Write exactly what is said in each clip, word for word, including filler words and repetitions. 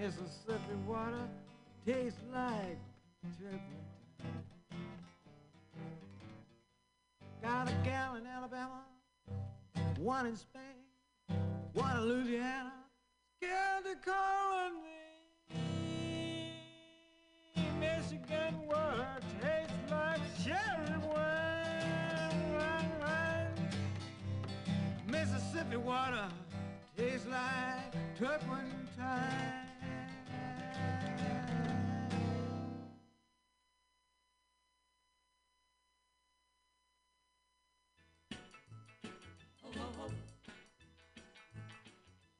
Mississippi water tastes like turpentine. Got a gal in Alabama, one in Spain, one in Louisiana, scared to call her name. Michigan water tastes like cherry wine, wine, wine. Mississippi water tastes like turpentine.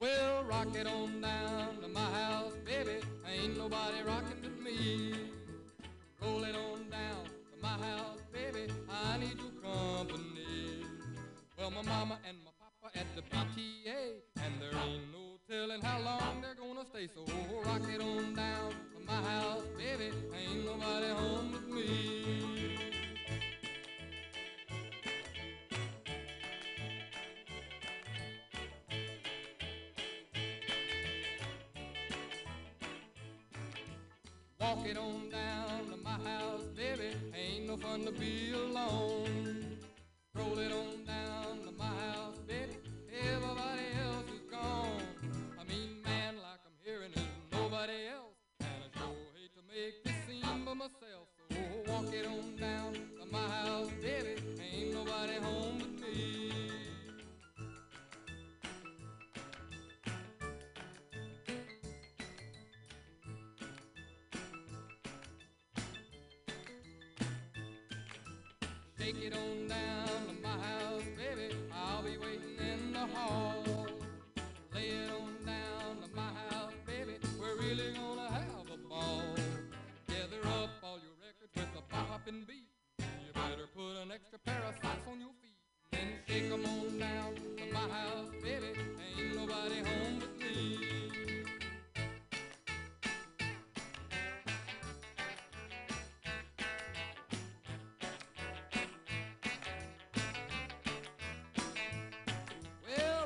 Well, rock it on down to my house, baby. Ain't nobody rocking with me. Roll it on down to my house, baby. I need your company. Well, my mama and my papa at the P T A, and there ain't no telling how long they're gonna stay. So oh, rock it on down to my house, baby. Ain't nobody home with me. Walk it on down to my house, baby, ain't no fun to be alone. Roll it on down to my house, baby, everybody else is gone. I mean, man, like I'm hearing is nobody else, and I sure hate to make this scene by myself. So oh, walk it on down to my house, baby, ain't nobody home with me. Take it on down to my house, baby, I'll be waiting in the hall. Lay it on down to my house, baby, we're really gonna have a ball. Gather up all your records with a poppin' beat. You better put an extra pair of socks on your feet. Then shake 'em on down to my house, baby, ain't nobody home but me.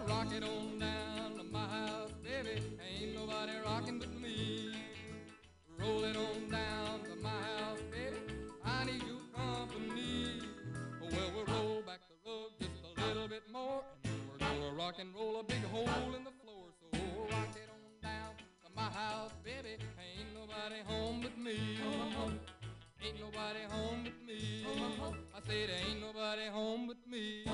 Rock it on down to my house, baby, ain't nobody rockin' but me. Roll it on down to my house, baby, I need your company. Well, we'll roll back the rug just a little bit more, and then we're gonna rock and roll a big hole in the floor. So rock it on down to my house, baby, ain't nobody home but me. Ain't nobody home but me. I said ain't nobody home but me.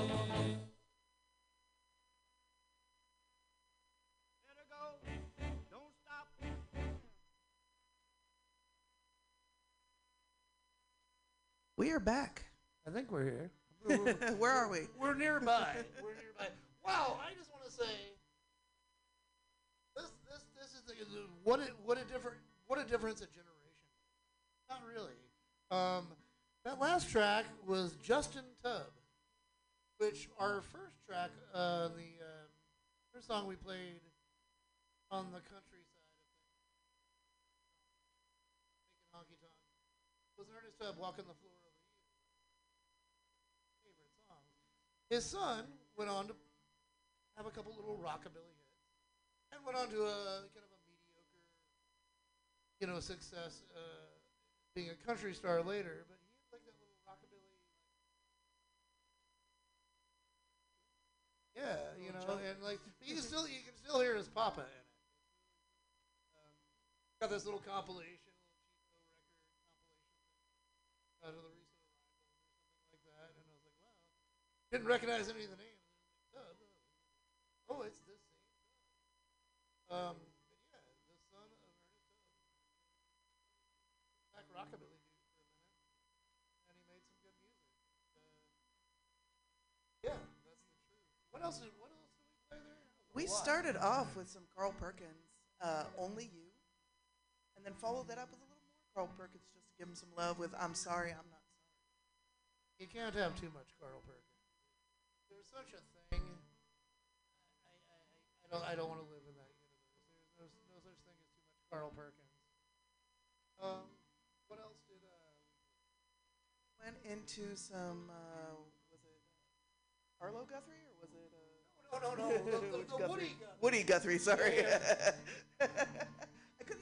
We are back. I think we're here. We're, we're, Where are we? We're nearby. We're nearby. Wow! I just want to say, this this this is the, the, what a, what a different what a difference a generation. Not really. Um, that last track was Justin Tubb, which our first track, uh, the um, first song we played on the country side of things, making honky tonk, was Ernest Tubb, Walking the Floor. His son went on to have a couple little rockabilly hits, and went on to a kind of a mediocre, you know, success, uh, being a country star later. But he had like that little rockabilly, yeah, you know, and like you can still you can still hear his papa in it. Um, got this little compilation, little Chico record compilation out of the. Didn't recognize any of the names. Oh, it's this name. Um, but yeah, the son of Ernest Tubb. Back rockabilly dude for a minute. And he made some good music. Uh, yeah, that's the truth. What else did, what else did we play there? We lot. started off with some Carl Perkins, uh, Only You. And then followed that up with a little more Carl Perkins just to give him some love with I'm Sorry, I'm Not Sorry. You can't have too much Carl Perkins. There's such a thing. I, I, I don't I don't want to live in that universe. There's no, no such thing as too much Carl Perkins. Um, what else did uh? Went into some uh, was it Carlo Guthrie or was it? Uh, no no no no. the, the, the Guthrie? Woody Guthrie. Woody Guthrie. Sorry. Yeah, yeah. I couldn't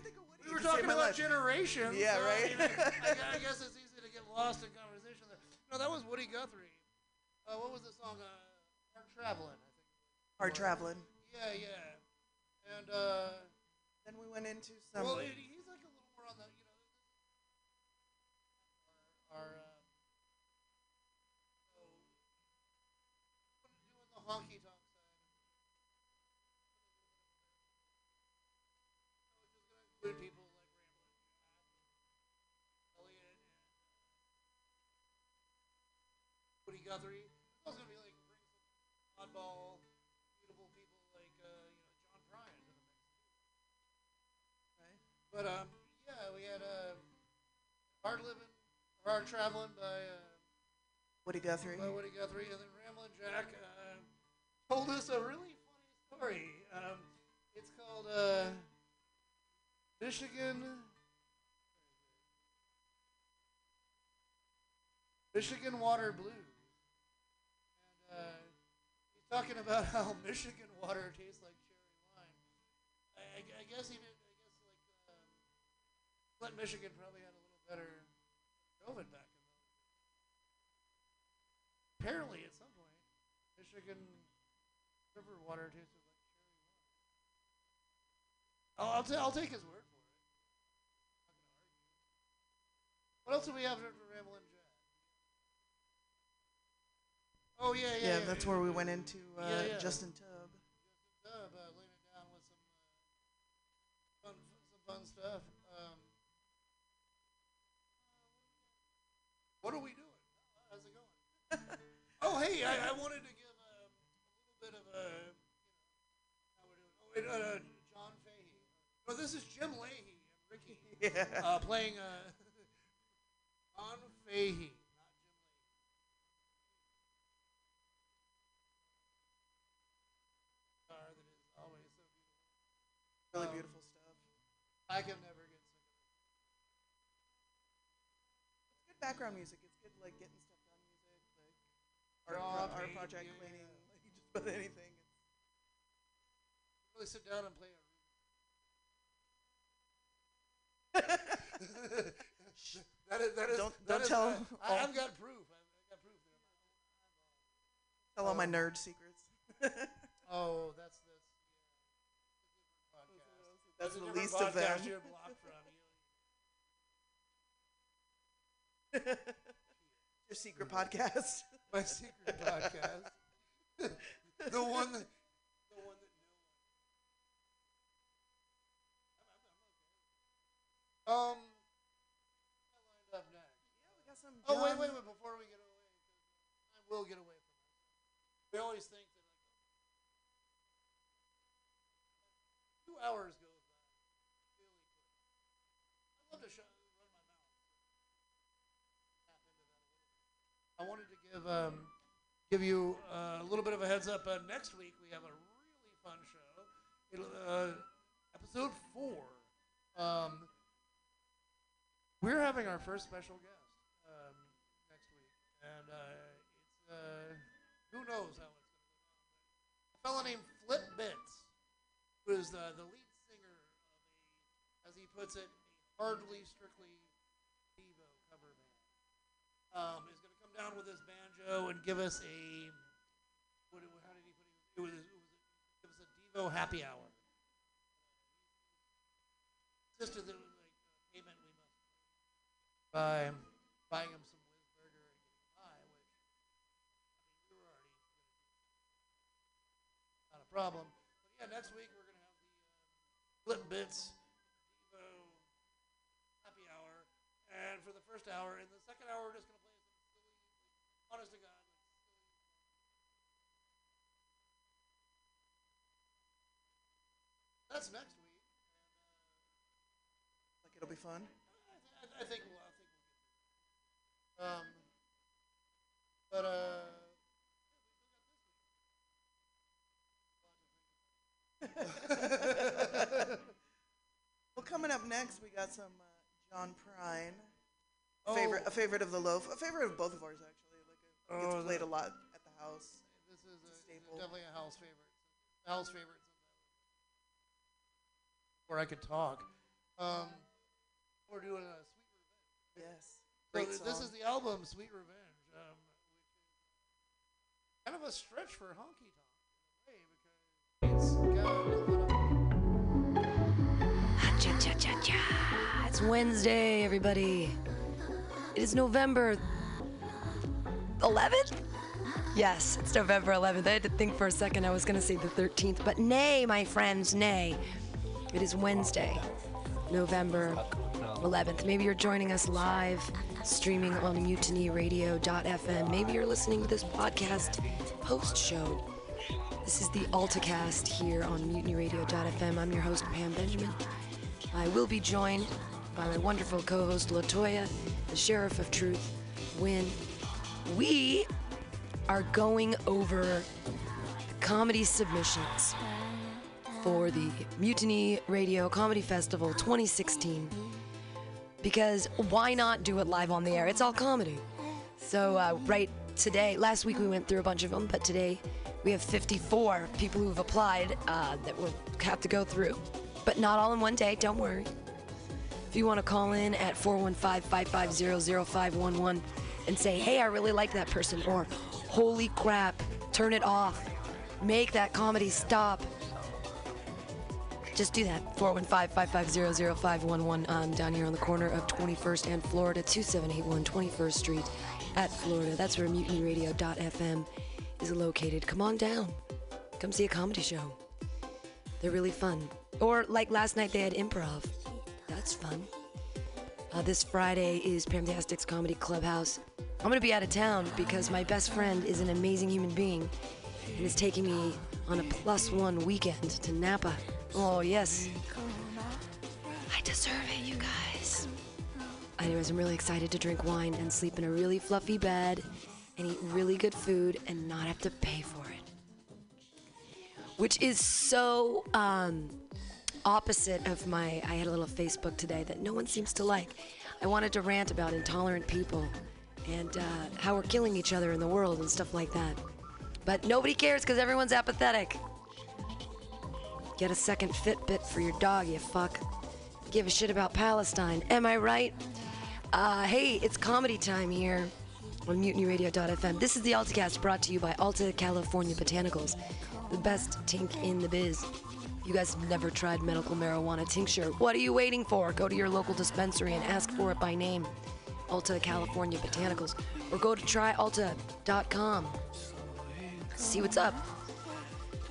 talking about life. Generations. Yeah, so right. I, I guess it's easy to get lost in conversation there. No, that was Woody Guthrie. Uh, what was the song? Uh, Hard Travelin', I think. Hard Travelin'. Yeah, yeah. And uh, then we went into some. Well, it, he's like a little more on the, you know, our, our uh, so doing the honky tonk. People like Ramblin' Jack Elliott, Woody Guthrie. It's also gonna be like bring some oddball, beautiful people like uh, you know John Prine to the mix. Okay. But um, yeah, we had uh, Hard Living, Hard Traveling by uh, Woody Guthrie. By Woody Guthrie, and then Ramblin' Jack uh, told us a really funny story. Um, it's called. Uh, Michigan, Michigan Water Blues. And uh, he's talking about how Michigan water tastes like cherry wine. I, I, I guess he did. I guess like um, let Michigan probably had a little better COVID back in the. Apparently, at some point, Michigan river water tastes like. I'll I'll, t- I'll take his word for it. What else do we have for Ramblin' Jack? Oh yeah, yeah. Yeah, yeah that's yeah, where we went into uh, yeah, yeah. Justin Tubb. Justin Tubb uh, laying it down with some uh, fun, some fun stuff. Um, what are we doing? How's it going? Oh hey, I, I wanted to give um, a little bit of a. You know, how we're doing. Oh wait, uh, John Fahey. Well, this is Jim Leahy and Ricky yeah. uh, playing uh, John Fahey, not Jim Leahy. That is always so beautiful. Really um, beautiful stuff. I can never get sick of it. It's good background music. It's good, like getting stuff done music, like art, pro- art project yeah, cleaning, yeah. Like just about anything. It's really sit down and play a. that is, that is, don't that don't is, tell. Uh, I, I've got proof. I've got proof. Tell um, all my nerd secrets. Oh, that's this. Yeah. That's, that's the least podcast of them. You're blocked from you. Your secret podcast. My secret podcast. The one that. Um, I lined up next. Yeah, we got some. Oh wait, wait, wait! Before we get away, I will get away from it. We always think that like two hours goes by really quick. I love to show, run my mouth. Tap into that a little bit. I wanted to give um give you uh, a little bit of a heads up. Uh, next week we have a really fun show. It'll, uh, episode four. Um. We're having our first special guest um, next week, and uh, it's uh, who knows how it's going to go. A fellow named Flip Bits, who is the, the lead singer of a, as he puts it, a hardly strictly Devo cover band, um, is going to come down with his banjo and give us a what? How did he put it? It was, it was a, give us a Devo happy hour. Just as it was like payment. By buying him some Wizburger and getting high, which, I mean, we were already not a problem. But yeah, next week we're going to have the uh, Flip Bits, Devo, happy hour, and for the first hour, and the second hour we're just going to play some silly, honest to God, like silly. That's next week. And, uh, like it'll be fun? I, th- I think we'll. Um, but, uh, well, coming up next, we got some, uh, John Prine, oh. favorite, a favorite of the loaf, a favorite of both of ours, actually, like, it oh, gets played a lot at the house. This is, a, a staple. Is definitely a house favorite, a house favorite, where I could talk, um, We're doing a Sweet Revenge. Yes. Great so this song. Is the album Sweet Revenge, um, which is kind of a stretch for honky tonk in a way because it's got a little bit of. Cha cha cha cha! It's Wednesday, everybody. It is November eleventh? Yes, it's November eleventh. I had to think for a second. I was going to say the thirteenth, but nay, my friends, nay. It is Wednesday, November eleventh. Maybe you're joining us live, streaming on mutiny radio dot f m. Maybe you're listening to this podcast post-show. This is the AltaCast here on mutiny radio dot f m. I'm your host, Pam Benjamin. I will be joined by my wonderful co-host, LaToya, the Sheriff of Truth, Wynn. We are going over comedy submissions for the Mutiny Radio Comedy Festival twenty sixteen because why not do it live on the air? It's all comedy. So uh, right today, last week we went through a bunch of them, but today we have fifty-four people who have applied uh, that we'll have to go through, but not all in one day, don't worry. If you want to call in at four one five, five five zero, zero five one one, and say, hey, I really like that person, or holy crap, turn it off, make that comedy stop. Just do that. four one five, five five zero, zero five one one. I'm down here on the corner of twenty-first and Florida, two seven eight one twenty-first Street at Florida. That's where mutiny radio dot f m is located. Come on down. Come see a comedy show. They're really fun. Or like last night, they had improv. That's fun. Uh, this Friday is Pamtastic's Comedy Clubhouse. I'm going to be out of town because my best friend is an amazing human being and is taking me on a plus one weekend to Napa. Oh, yes. I deserve it, you guys. Anyways, I'm really excited to drink wine and sleep in a really fluffy bed and eat really good food and not have to pay for it. Which is so... Um, opposite of my, I had a little Facebook today that no one seems to like. I wanted to rant about intolerant people and uh, how we're killing each other in the world and stuff like that. But nobody cares because everyone's apathetic. Get a second Fitbit for your dog, you fuck. Give a shit about Palestine. Am I right? Uh, hey, it's comedy time here on mutiny radio dot f m. This is the AltaCast brought to you by Alta California Botanicals, the best tink in the biz. You guys have never tried medical marijuana tincture. What are you waiting for? Go to your local dispensary and ask for it by name. Alta California Botanicals. Or go to try alta dot com. See what's up.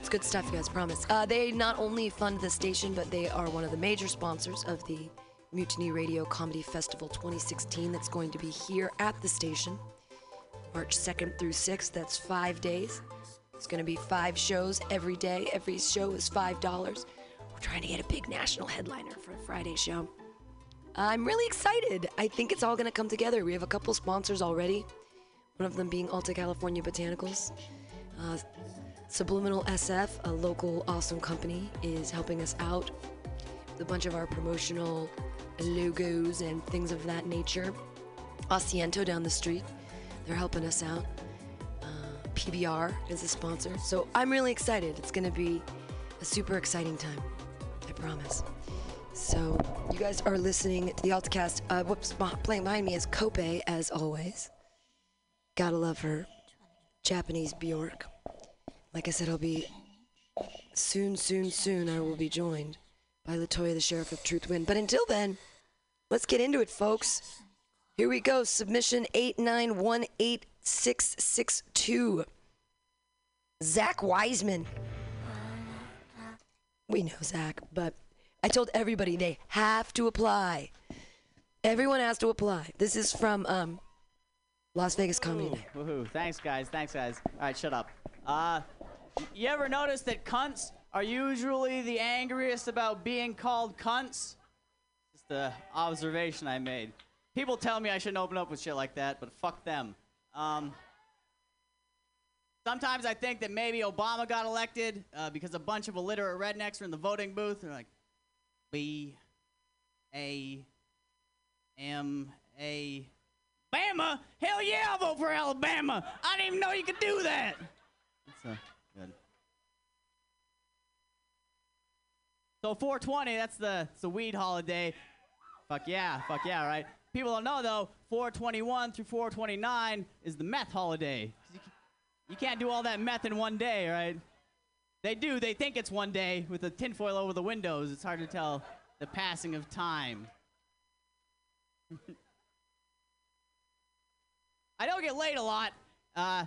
It's good stuff, you guys, promise. Uh, they not only fund the station, but they are one of the major sponsors of the Mutiny Radio Comedy Festival twenty sixteen that's going to be here at the station. March second through sixth, that's five days. It's going to be five shows every day. Every show is five dollars. We're trying to get a big national headliner for the Friday show. I'm really excited. I think it's all going to come together. We have a couple sponsors already, one of them being Alta California Botanicals. Uh, Subliminal S F, a local awesome company, is helping us out with a bunch of our promotional logos and things of that nature. Aciento down the street, they're helping us out. P B R is a sponsor, so I'm really excited. It's going to be a super exciting time, I promise. So you guys are listening to the AltaCast. Uh, whoops, playing behind me is Kope, as always. Gotta love her. Japanese Bjork. Like I said, I'll be soon, soon, soon I will be joined by LaToya, the Sheriff of Truth Wynn. But until then, let's get into it, folks. Here we go. Submission eight nine one eight. six six two. Zach Wiseman. We know Zach, but I told everybody they have to apply. Everyone has to apply. This is from um, Las Vegas Comedy Night. Woohoo. Thanks, guys. Thanks, guys. All right, shut up. Uh, you ever notice that cunts are usually the angriest about being called cunts? It's the observation I made. People tell me I shouldn't open up with shit like that, but fuck them. Um, sometimes I think that maybe Obama got elected uh, because a bunch of illiterate rednecks were in the voting booth. They're like, B A M A. Bama? Hell yeah, I'll vote for Alabama. I didn't even know you could do that. That's uh, good. So four twenty, that's the, it's the weed holiday. Fuck yeah, fuck yeah, right? People don't know, though, four twenty-one through four twenty-nine is the meth holiday. You can't do all that meth in one day, right? They do. They think it's one day with the tinfoil over the windows. It's hard to tell the passing of time. I don't get laid a lot, uh,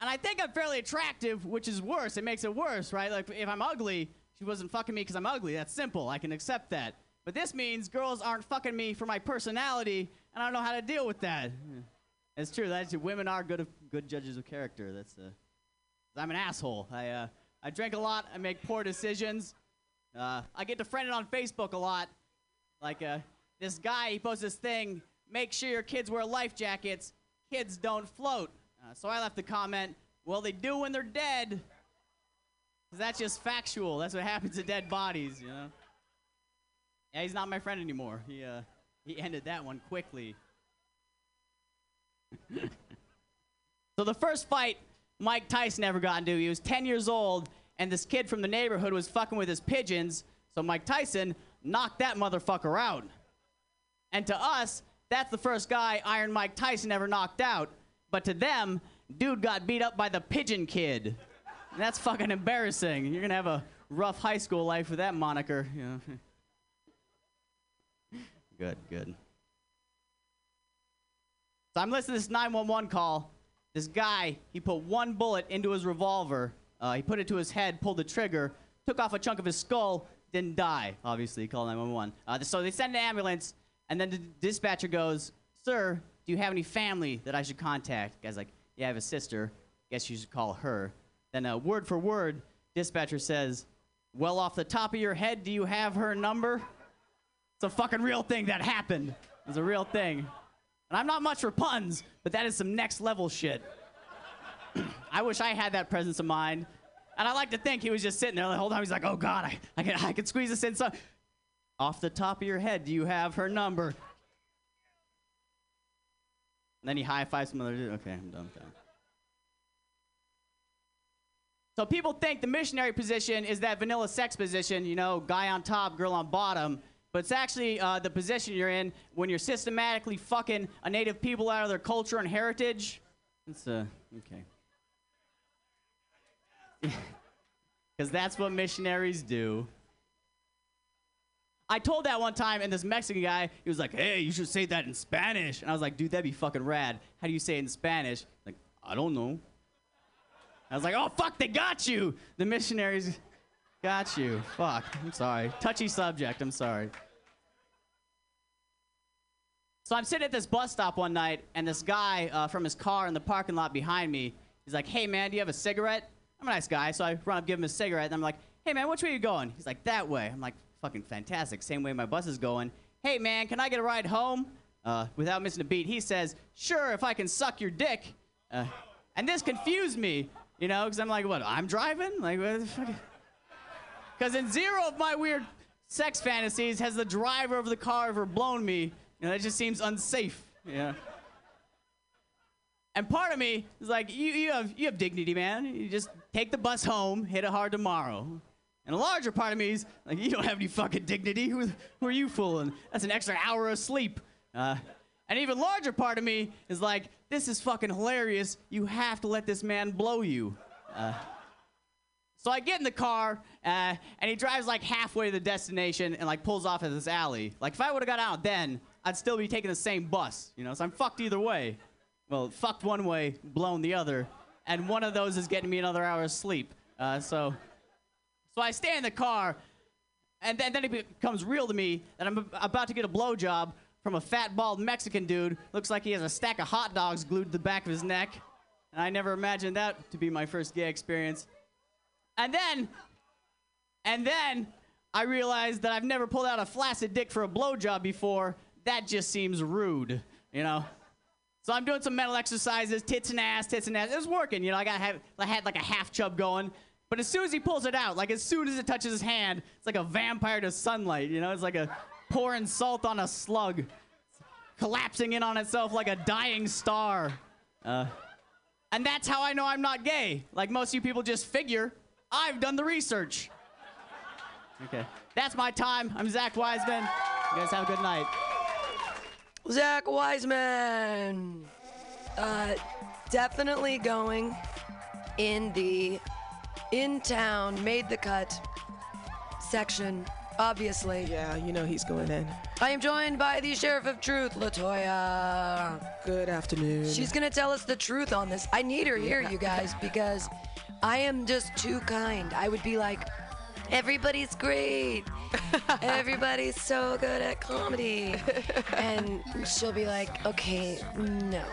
and I think I'm fairly attractive, which is worse. It makes it worse, right? Like, if I'm ugly, she wasn't fucking me because I'm ugly. That's simple. I can accept that. But this means girls aren't fucking me for my personality, and I don't know how to deal with that. It's true. That's true. Women are good, good judges of character. That's uh, I'm an asshole. I uh, I drink a lot. I make poor decisions. Uh, I get defriended on Facebook a lot. Like uh, this guy, he posts this thing: make sure your kids wear life jackets. Kids don't float. Uh, so I left the comment: well, they do when they're dead. Cause that's just factual. That's what happens to dead bodies, you know. Yeah, he's not my friend anymore. He uh, he ended that one quickly. So the first fight Mike Tyson ever got into, he was ten years old, and this kid from the neighborhood was fucking with his pigeons, so Mike Tyson knocked that motherfucker out. And to us, that's the first guy Iron Mike Tyson ever knocked out, but to them, dude got beat up by the pigeon kid. And that's fucking embarrassing. You're gonna have a rough high school life with that moniker. You know. Good, good. So I'm listening to this nine one one call. This guy, he put one bullet into his revolver. Uh, he put it to his head, pulled the trigger, took off a chunk of his skull, didn't die. Obviously, he called nine one one. Uh, so they send an ambulance, and then the dispatcher goes, "Sir, do you have any family that I should contact?" The guy's like, "Yeah, I have a sister. Guess you should call her." Then uh, word for word, dispatcher says, "Well, off the top of your head, do you have her number?" It's a fucking real thing that happened. It's a real thing. And I'm not much for puns, but that is some next level shit. I wish I had that presence of mind. And I like to think he was just sitting there the whole time. He's like, "Oh God, I, I can I can squeeze this in." So, off the top of your head, do you have her number? And then he high fives some other dude. Okay, I'm done. done. So people think the missionary position is that vanilla sex position, you know, guy on top, girl on bottom. But it's actually uh, the position you're in when you're systematically fucking a native people out of their culture and heritage. It's, uh, okay. Because that's what missionaries do. I told that one time, and this Mexican guy, he was like, "Hey, you should say that in Spanish." And I was like, "Dude, that'd be fucking rad. How do you say it in Spanish?" Like, "I don't know." I was like, "Oh, fuck, they got you. The missionaries got you." Fuck, I'm sorry. Touchy subject, I'm sorry. So I'm sitting at this bus stop one night, and this guy uh, from his car in the parking lot behind me, he's like, "Hey, man, do you have a cigarette?" I'm a nice guy, so I run up, give him a cigarette, and I'm like, "Hey, man, which way are you going?" He's like, "That way." I'm like, fucking fantastic, same way my bus is going. "Hey, man, can I get a ride home?" Uh, without missing a beat, he says, "Sure, if I can suck your dick." Uh, and this confused me, you know, because I'm like, what, I'm driving? Like, what the fuck? Because in zero of my weird sex fantasies has the driver of the car ever blown me. You know, that just seems unsafe. Yeah. And part of me is like, you, you have you have dignity, man. You just take the bus home, hit it hard tomorrow. And a larger part of me is like, you don't have any fucking dignity. Who, who are you fooling? That's an extra hour of sleep. Uh, an even larger part of me is like, this is fucking hilarious. You have to let this man blow you. Uh, So I get in the car, uh, and he drives like halfway to the destination and like pulls off at this alley. Like if I would've got out then, I'd still be taking the same bus, you know, so I'm fucked either way. Well, fucked one way, blown the other, and one of those is getting me another hour of sleep. Uh, so so I stay in the car, and then, then it becomes real to me that I'm about to get a blowjob from a fat, bald Mexican dude. Looks like he has a stack of hot dogs glued to the back of his neck, and I never imagined that to be my first gay experience. And then, and then, I realized that I've never pulled out a flaccid dick for a blowjob before. That just seems rude, you know? So I'm doing some mental exercises, tits and ass, tits and ass. It was working, you know, I, got, I had like a half chub going. But as soon as he pulls it out, like as soon as it touches his hand, it's like a vampire to sunlight, you know? It's like a pouring salt on a slug, it's collapsing in on itself like a dying star. Uh, and that's how I know I'm not gay. Like most of you people just figure, I've done the research. Okay. That's my time. I'm Zach Wiseman. You guys have a good night. Zach Wiseman. Uh, definitely going in the in-town, made-the-cut section, obviously. Yeah, you know he's going in. I am joined by the Sheriff of Truth, LaToya. Good afternoon. She's going to tell us the truth on this. I need her here, you guys, because I am just too kind. I would be like, everybody's great. Everybody's so good at comedy. And she'll be like, okay, no.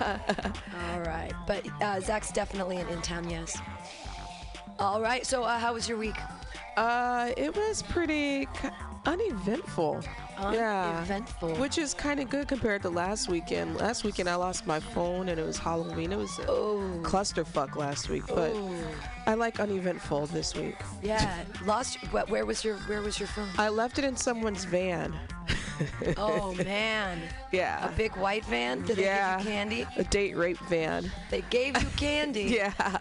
All right. But uh, Zach's definitely an in-town yes. All right. So uh, how was your week? Uh, it was pretty uneventful. Uneventful. Yeah, which is kind of good compared to last weekend. Last weekend, I lost my phone, and it was Halloween. It was a oh. clusterfuck last week, but oh. I like uneventful this week. Yeah, lost. What, where was your Where was your phone? I left it in someone's van. Oh man. Yeah. A big white van. Did yeah. they give you candy? A date rape van. They gave you candy. Yeah.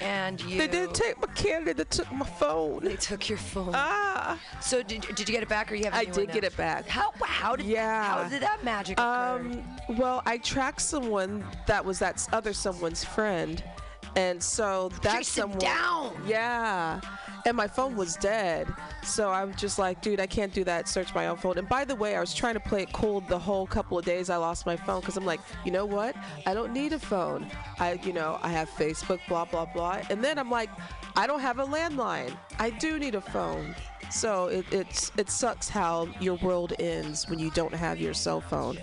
And you. They didn't take my candy. They took my phone. They took your phone. Ah. So did did you get it back, or you have? I did get it back. How how did yeah. how did that magic occur? Um, well, I tracked someone that was that other someone's friend, and so that's someone. Down. Yeah, and my phone was dead, so I'm just like, dude, I can't do that. Search my own phone. And by the way, I was trying to play it cool the whole couple of days I lost my phone, because I'm like, you know what? I don't need a phone. I you know I have Facebook, blah blah blah. And then I'm like, I don't have a landline. I do need a phone. So it, it's it sucks how your world ends when you don't have your cell phone.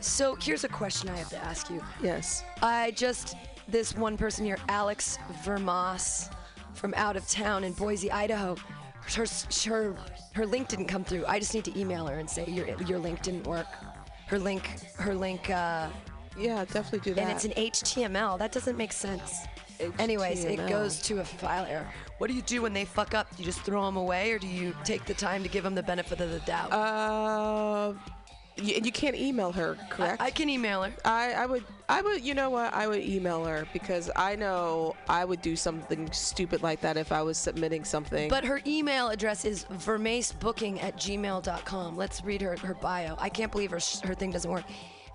So here's a question I have to ask you. Yes. I just, this one person here, Alex Vermas from out of town in Boise, Idaho, her her, her link didn't come through. I just need to email her and say your your link didn't work. Her link, her link. Uh, yeah, definitely do that. And it's an H T M L. That doesn't make sense. H T M L. Anyways, it goes to a file error. What do you do when they fuck up? Do you just throw them away, or do you take the time to give them the benefit of the doubt? Uh, you, you can't email her, correct? I, I can email her. I, I would, I would, you know what? I would email her, because I know I would do something stupid like that if I was submitting something. But her email address is vermacebooking at gmail dot com. Let's read her her bio. I can't believe her her thing doesn't work.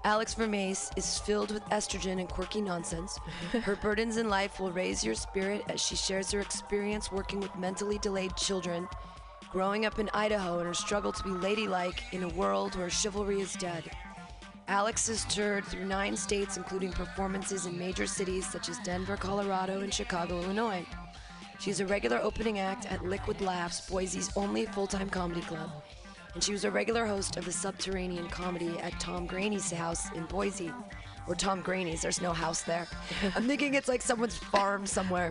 Alex Vermace is filled with estrogen and quirky nonsense. Her burdens in life will raise your spirit as she shares her experience working with mentally delayed children, growing up in Idaho, and her struggle to be ladylike in a world where chivalry is dead. Alex has toured through nine states, including performances in major cities such as Denver, Colorado, and Chicago, Illinois. She's a regular opening act at Liquid Laughs, Boise's only full-time comedy club. And she was a regular host of the Subterranean Comedy at Tom Graney's house in Boise. Or Tom Graney's, there's no house there. I'm thinking it's like someone's farm somewhere.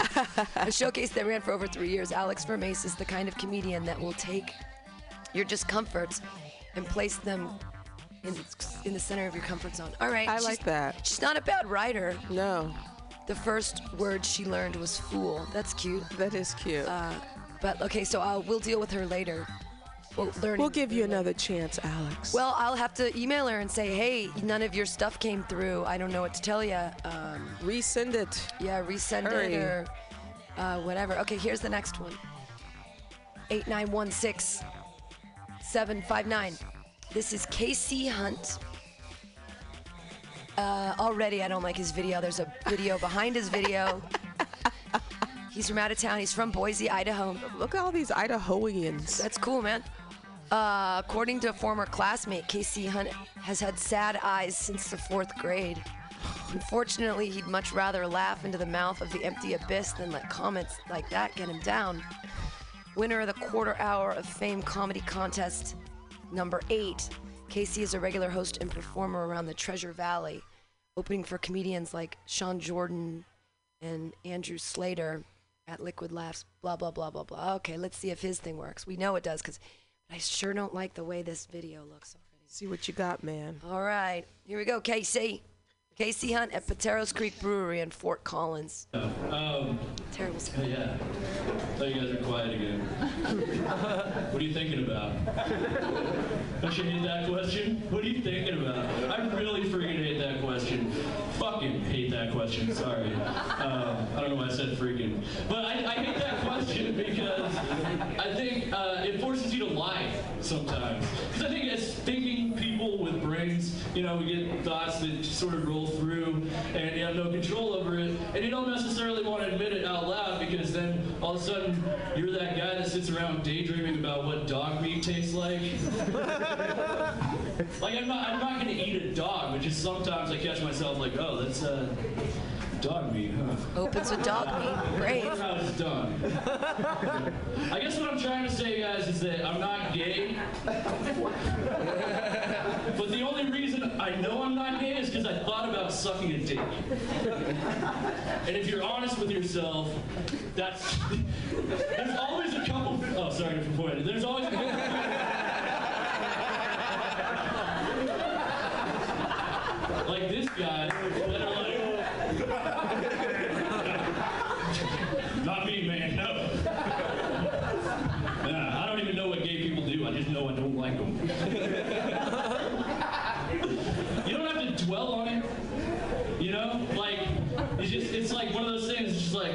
A showcase that ran for over three years. Alex Vermace is the kind of comedian that will take your discomforts and place them in, in the center of your comfort zone. All right. I like that. She's not a bad writer. No. The first word she learned was fool. That's cute. That is cute. Uh, but, okay, so I'll, we'll deal with her later. We'll give you another chance, Alex. Well, I'll have to email her and say, hey, none of your stuff came through. I don't know what to tell you. Um, resend it. Yeah, resend Hurry. it or uh, whatever. Okay, here's the next one. eight nine one six seven five nine. This is Casey Hunt. Uh, already, I don't like his video. There's a video behind his video. He's from out of town. He's from Boise, Idaho. Look at all these Idahoans. That's cool, man. Uh, according to a former classmate, Casey Hunt has had sad eyes since the fourth grade. Unfortunately, he'd much rather laugh into the mouth of the empty abyss than let comments like that get him down. Winner of the Quarter Hour of Fame Comedy Contest number eight, Casey is a regular host and performer around the Treasure Valley, opening for comedians like Sean Jordan and Andrew Slater at Liquid Laughs, blah, blah, blah, blah, blah. Okay, let's see if his thing works. We know it does, because I sure don't like the way this video looks already. See what you got, man. All right, here we go, Casey. Casey Hunt at Patero's Creek Brewery in Fort Collins. Um, Terrible stuff. Yeah, I thought you guys were quiet again. What are you thinking about? Don't you hate that question? What are you thinking about? I really freaking hate that question. Fucking hate that question, sorry. Um, I don't know why I said freaking. But I, I hate that question because I think uh, it forces you to lie sometimes. Because I think as thinking people with brains, you know, we get thoughts that sort of roll through, and you have no control over it, and you don't necessarily want to admit it out loud, because then all of a sudden you're that guy that sits around daydreaming about what dog meat tastes like. Like, I'm not, I'm not going to eat a dog, but just sometimes I catch myself like, oh, that's uh, dog meat, huh? Opens with dog meat. Great. I wonder how it's done. I guess what I'm trying to say, guys, is that I'm not gay. But the only reason I know I'm not gay is because I thought about sucking a dick. And if you're honest with yourself, that's... There's always a couple... Oh, sorry, for pointing. There's always a couple... Like this guy, that are like, not me, man, no. Nah, I don't even know what gay people do, I just know I don't like them. You don't have to dwell on it, you know? Like, it's just, it's like one of those things, it's just like,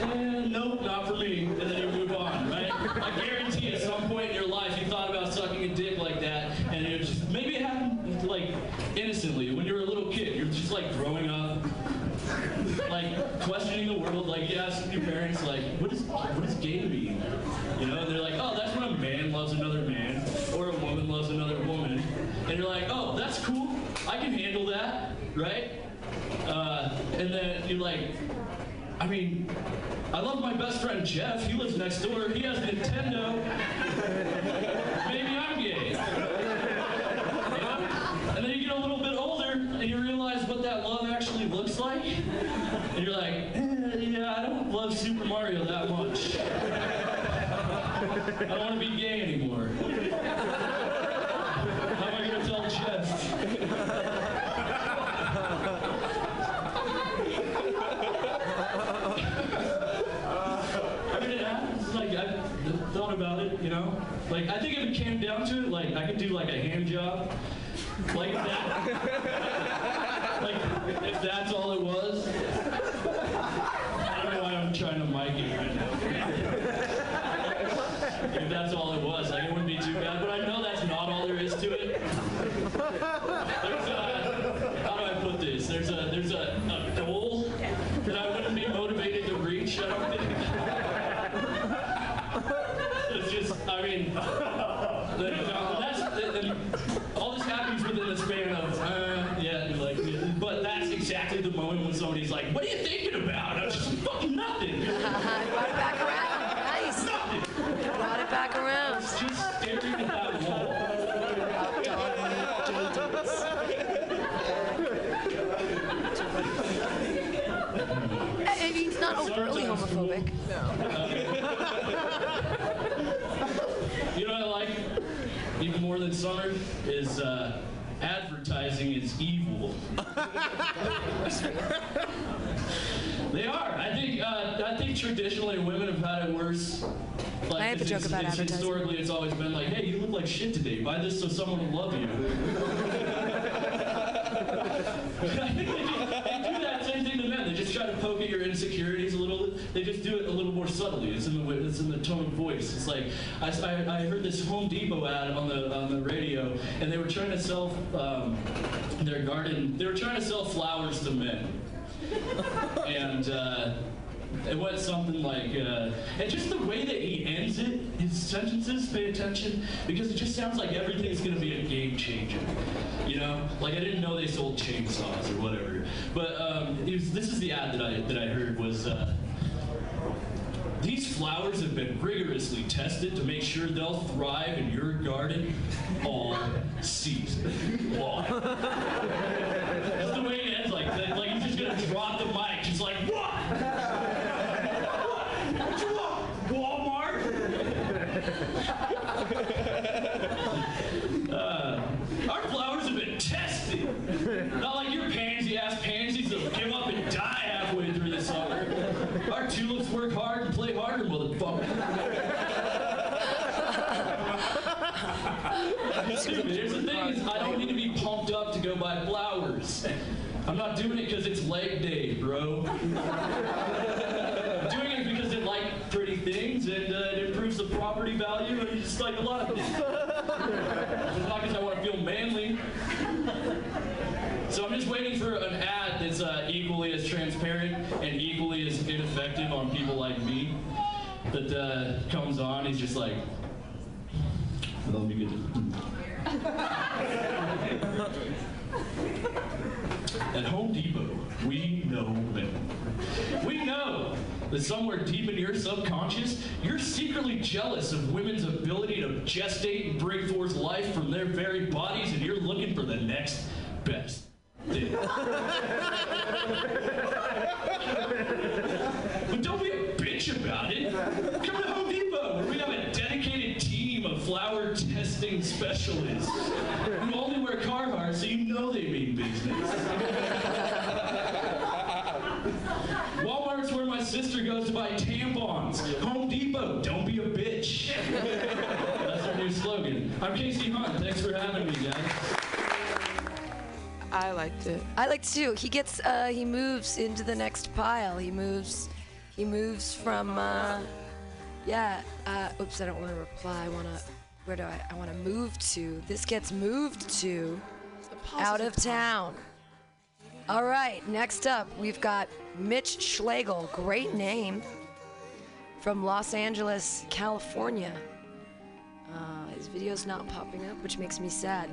eh, nope, not for me, and then you move on, right? I guarantee at some point in your life you thought about sucking a dick like that, and it was just, maybe it happened, like, innocently, when you're a little kid, you're just like growing up, like questioning the world. Like you ask your parents, like, what is what is gay to me? You know, and they're like, oh, that's when a man loves another man, or a woman loves another woman, and you're like, oh, that's cool, I can handle that, right? Uh, and then you're like, I mean, I love my best friend Jeff. He lives next door. He has a Nintendo. Maybe I'm gay. And then you get a little bit older, and you realize what that love actually looks like. And you're like, eh, yeah, I don't love Super Mario that much. I don't want to be gay anymore. How am I going to tell Jeff? I mean, it happens. Like, I've thought about it, you know? Like, I think if it came down to it, like, I could do, like, a hand job. Like that. Like, if that's all it was. I don't know why I'm trying to mic it right now. If that's all it was, like, it wouldn't be too bad. But I know that's not all there is to it. There's a, how do I put this? There's a there's a, a goal that I wouldn't be motivated to reach, I don't think. It's just, I mean, that's, that's all this happens within the span of, uh, yeah, you're like, yeah. But that's exactly the moment when somebody's like, what are you thinking about? I'm just fucking nothing. Uh-huh. You brought it back around. Nice. Nothing. You brought it back around. I was just staring at that wall. I mean, it's not over, really homophobic. Cool. No. Uh, you know what I like? Even more than summer is uh, advertising is evil. They are. I think. Uh, I think traditionally women have had it worse. Like, I have a joke about it's advertising. Historically, it's always been like, "Hey, you look like shit today. Buy this so someone will love you." I think they, they do that same thing to men. They just try to poke at your insecurities a little. They just do it a little more subtly. It's in the it's in the tone of voice. It's like I, I, I heard this Home Depot ad on the on the radio, and they were trying to sell um, their garden. They were trying to sell flowers to men, and uh, it went something like, uh, and just the way that he ends it, his sentences. Pay attention, because it just sounds like everything's gonna be a game changer. You know, like I didn't know they sold chainsaws or whatever. But um, it was, this is the ad that I that I heard was. Uh, These flowers have been rigorously tested to make sure they'll thrive in your garden all season long. That's the way it ends, like, like he's just gonna drop the mic, just like, what? What? What you want? Walmart? Uh, our flowers have been tested. Not like your pansy-ass pansies that'll give up and die halfway through the summer. Our tulips work hard and play harder, motherfucker. Here's the thing is, I don't need to be pumped up to go buy flowers. I'm not doing it because it's leg day, bro. I'm doing it because I like pretty things, and uh, it improves the property value, and you just like a lot of things. As long as I want to feel manly. looking for an ad that's uh, equally as transparent and equally as ineffective on people like me. That uh, comes on, he's just like, I love you, good. At Home Depot, we know better. We know that somewhere deep in your subconscious, you're secretly jealous of women's ability to gestate and bring forth life from their very bodies, and you're looking for the next best thing. But don't be a bitch about it. Come to Home Depot, where we have a dedicated team of flower testing specialists who only wear Carhartt, so you know they mean business. Walmart's where my sister goes to buy tampons. Home Depot, don't be a bitch. That's our new slogan. I'm Casey Hunt. Thanks for having me, guys. I liked it. I liked it too. He gets, uh, he moves into the next pile. He moves, he moves from, uh, yeah. Uh, oops, I don't want to reply. I want to, where do I, I want to move to. This gets moved to out of town. All right, next up, we've got Mitch Schlegel, great name, from Los Angeles, California. Uh, his video's not popping up, which makes me sad.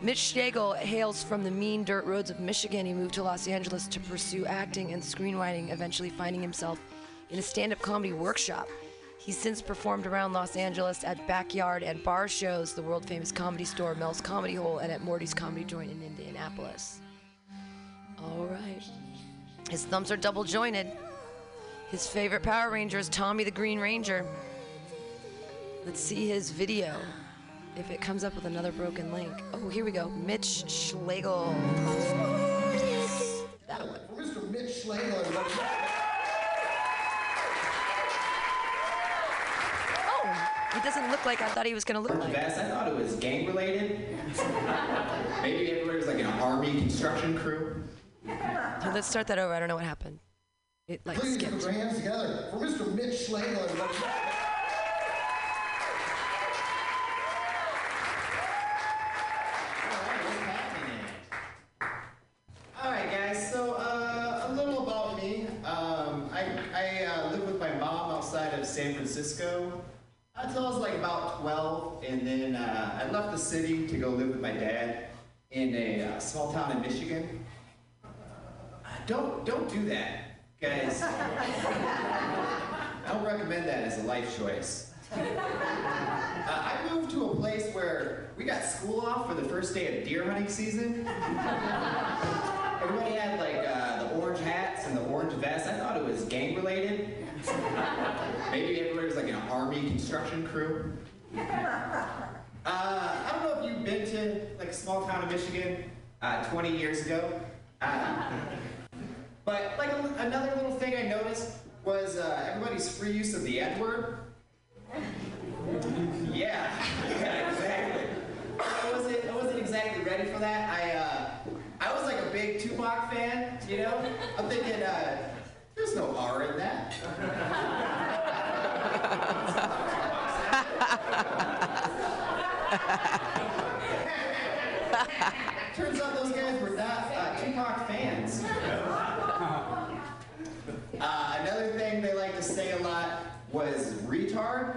Mitch Schlegel hails from the mean dirt roads of Michigan. He moved to Los Angeles to pursue acting and screenwriting, eventually finding himself in a stand-up comedy workshop. He's since performed around Los Angeles at backyard and bar shows, the world-famous Comedy Store, Mel's Comedy Hole, and at Morty's Comedy Joint in Indianapolis. All right. His thumbs are double jointed. His favorite Power Ranger is Tommy the Green Ranger. Let's see his video, if it comes up with another broken link. Oh, here we go. Mitch Schlegel. That one. For Mister Mitch Schlegel. Oh, he doesn't look like I thought he was going to look like. Best. I thought it was gang related. Maybe everybody was like an army construction crew. So let's start that over. I don't know what happened. It like Please skipped. Please put your hands together for Mister Mitch Schlegel. All right, guys. So uh, a little about me. Um, I I uh, live with my mom outside of San Francisco until I was like about twelve, and then uh, I left the city to go live with my dad in a uh, small town in Michigan. Don't don't do that, guys. I don't recommend that as a life choice. Uh, I moved to a place where we got school off for the first day of deer hunting season. Everybody had like uh, the orange hats and the orange vests. I thought it was gang related. Maybe everybody was like an army construction crew. Uh, I don't know if you've been to like a small town in Michigan uh, twenty years ago. Uh, But like another little thing I noticed was uh, everybody's free use of the N-word. Yeah, yeah, exactly. I wasn't, I wasn't exactly ready for that. I uh, I was like a big Tupac fan, you know? I'm thinking, uh, there's no R in that. Turns out those guys were not uh, Tupac fans. Uh, another thing they like to say a lot was retard,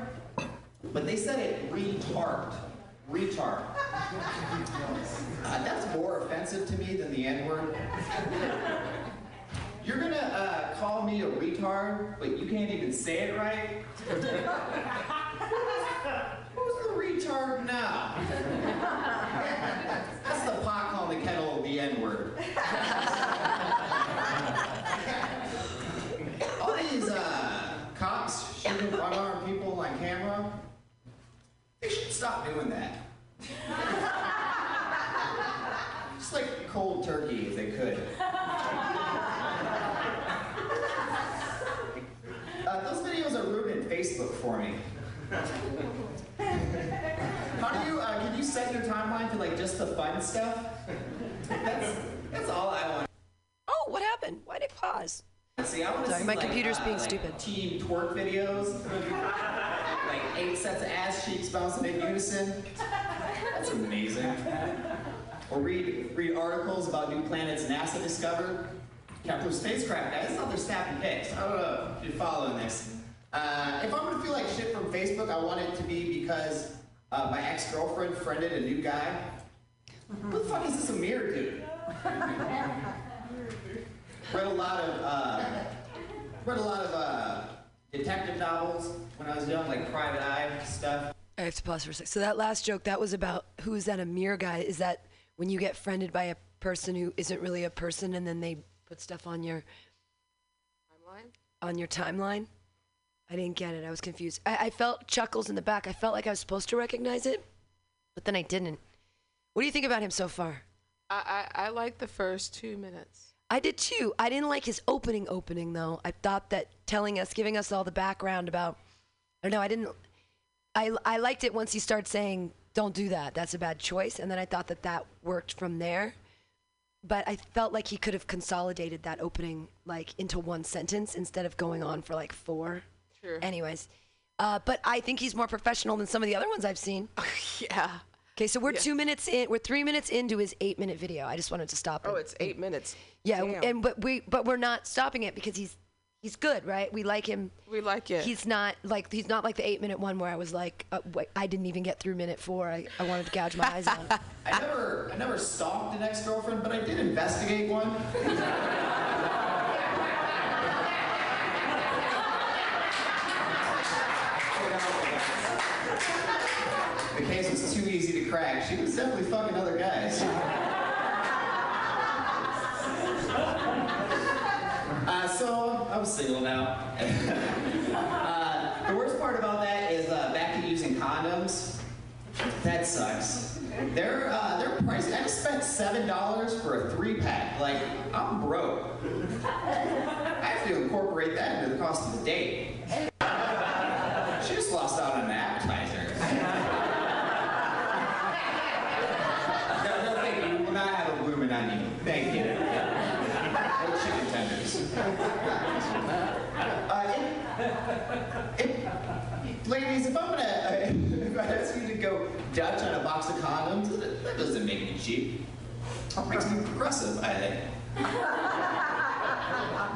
but they said it retard. Retard. Uh, that's more offensive to me than the N-word. You're gonna uh, call me a retard, but you can't even say it right? Who's, who's the retard now? That's the pot calling the kettle the N-word. Cops shooting unarmed people on camera, they should stop doing that. Just like cold turkey if they could. Uh, those videos are ruining Facebook for me. How do you, uh, can you set your timeline to like just the fun stuff? That's, that's all I want. Oh, what happened? Why did it pause? See, I Sorry, see my like, computer's uh, being like stupid. Team twerk videos, like eight sets of ass cheeks bouncing in unison. That's amazing. Or read read articles about new planets NASA discovered. Kepler spacecraft, guys, it's not their snappy pics. I don't know if you're following this. Uh, if I'm gonna feel like shit from Facebook, I want it to be because uh, my ex-girlfriend friended a new guy. Mm-hmm. What the fuck is this, a mirror dude? read a lot of uh, read a lot of uh, detective novels when I was young, like Private Eye stuff. All right, to pause for a second. So that last joke, that was about who is that a mirror guy? Is that when you get friended by a person who isn't really a person, and then they put stuff on your timeline? On your timeline? I didn't get it. I was confused. I, I felt chuckles in the back. I felt like I was supposed to recognize it, but then I didn't. What do you think about him so far? I, I, I like the first two minutes. I did too. I didn't like his opening opening, though. I thought that telling us, giving us all the background about, I don't know, I didn't, I, I liked it once he started saying, don't do that. That's a bad choice. And then I thought that that worked from there. But I felt like he could have consolidated that opening like into one sentence instead of going on for like four. Sure. Anyways, uh, but I think he's more professional than some of the other ones I've seen. Yeah. Okay, so we're yeah. two minutes in. We're three minutes into his eight-minute video. I just wanted to stop it. Oh, it's eight minutes. Yeah, Damn. and but we but we're not stopping it because he's he's good, right? We like him. We like it. He's not like he's not like the eight-minute one where I was like, uh, wait, I didn't even get through minute four. I, I wanted to gouge my eyes out. I never I never stalked an ex-girlfriend, but I did investigate one. The case was too easy to crack. She was definitely fucking other guys. uh, so, I'm single now. uh, the worst part about that is uh, back to using condoms. That sucks. They're, uh, they're pricey. I just spent seven dollars for a three-pack. Like, I'm broke. I have to incorporate that into the cost of the date. She just lost out on an appetizer. Thank you. Or chicken tenders. Uh, it, it, ladies, if I'm gonna, uh, if I ask you to go Dutch on a box of condoms, that doesn't make me cheap. It makes me progressive, I think.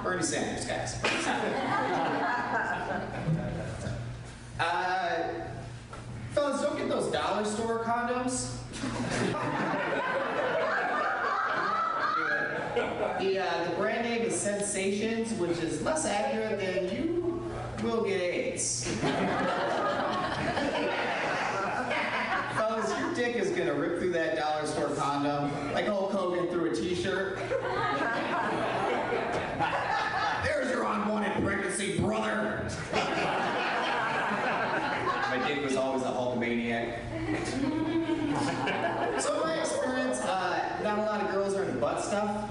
Bernie Sanders, guys. uh, fellas, don't get those dollar store condoms. The, uh, the brand name is Sensations, which is less accurate than you will get AIDS. Fellas, your dick is going to rip through that dollar store condom like Hulk Hogan through a t-shirt. There's your unwanted pregnancy, brother. My dick was always a Hulkamaniac. So in my experience, uh, not a lot of girls are into butt stuff.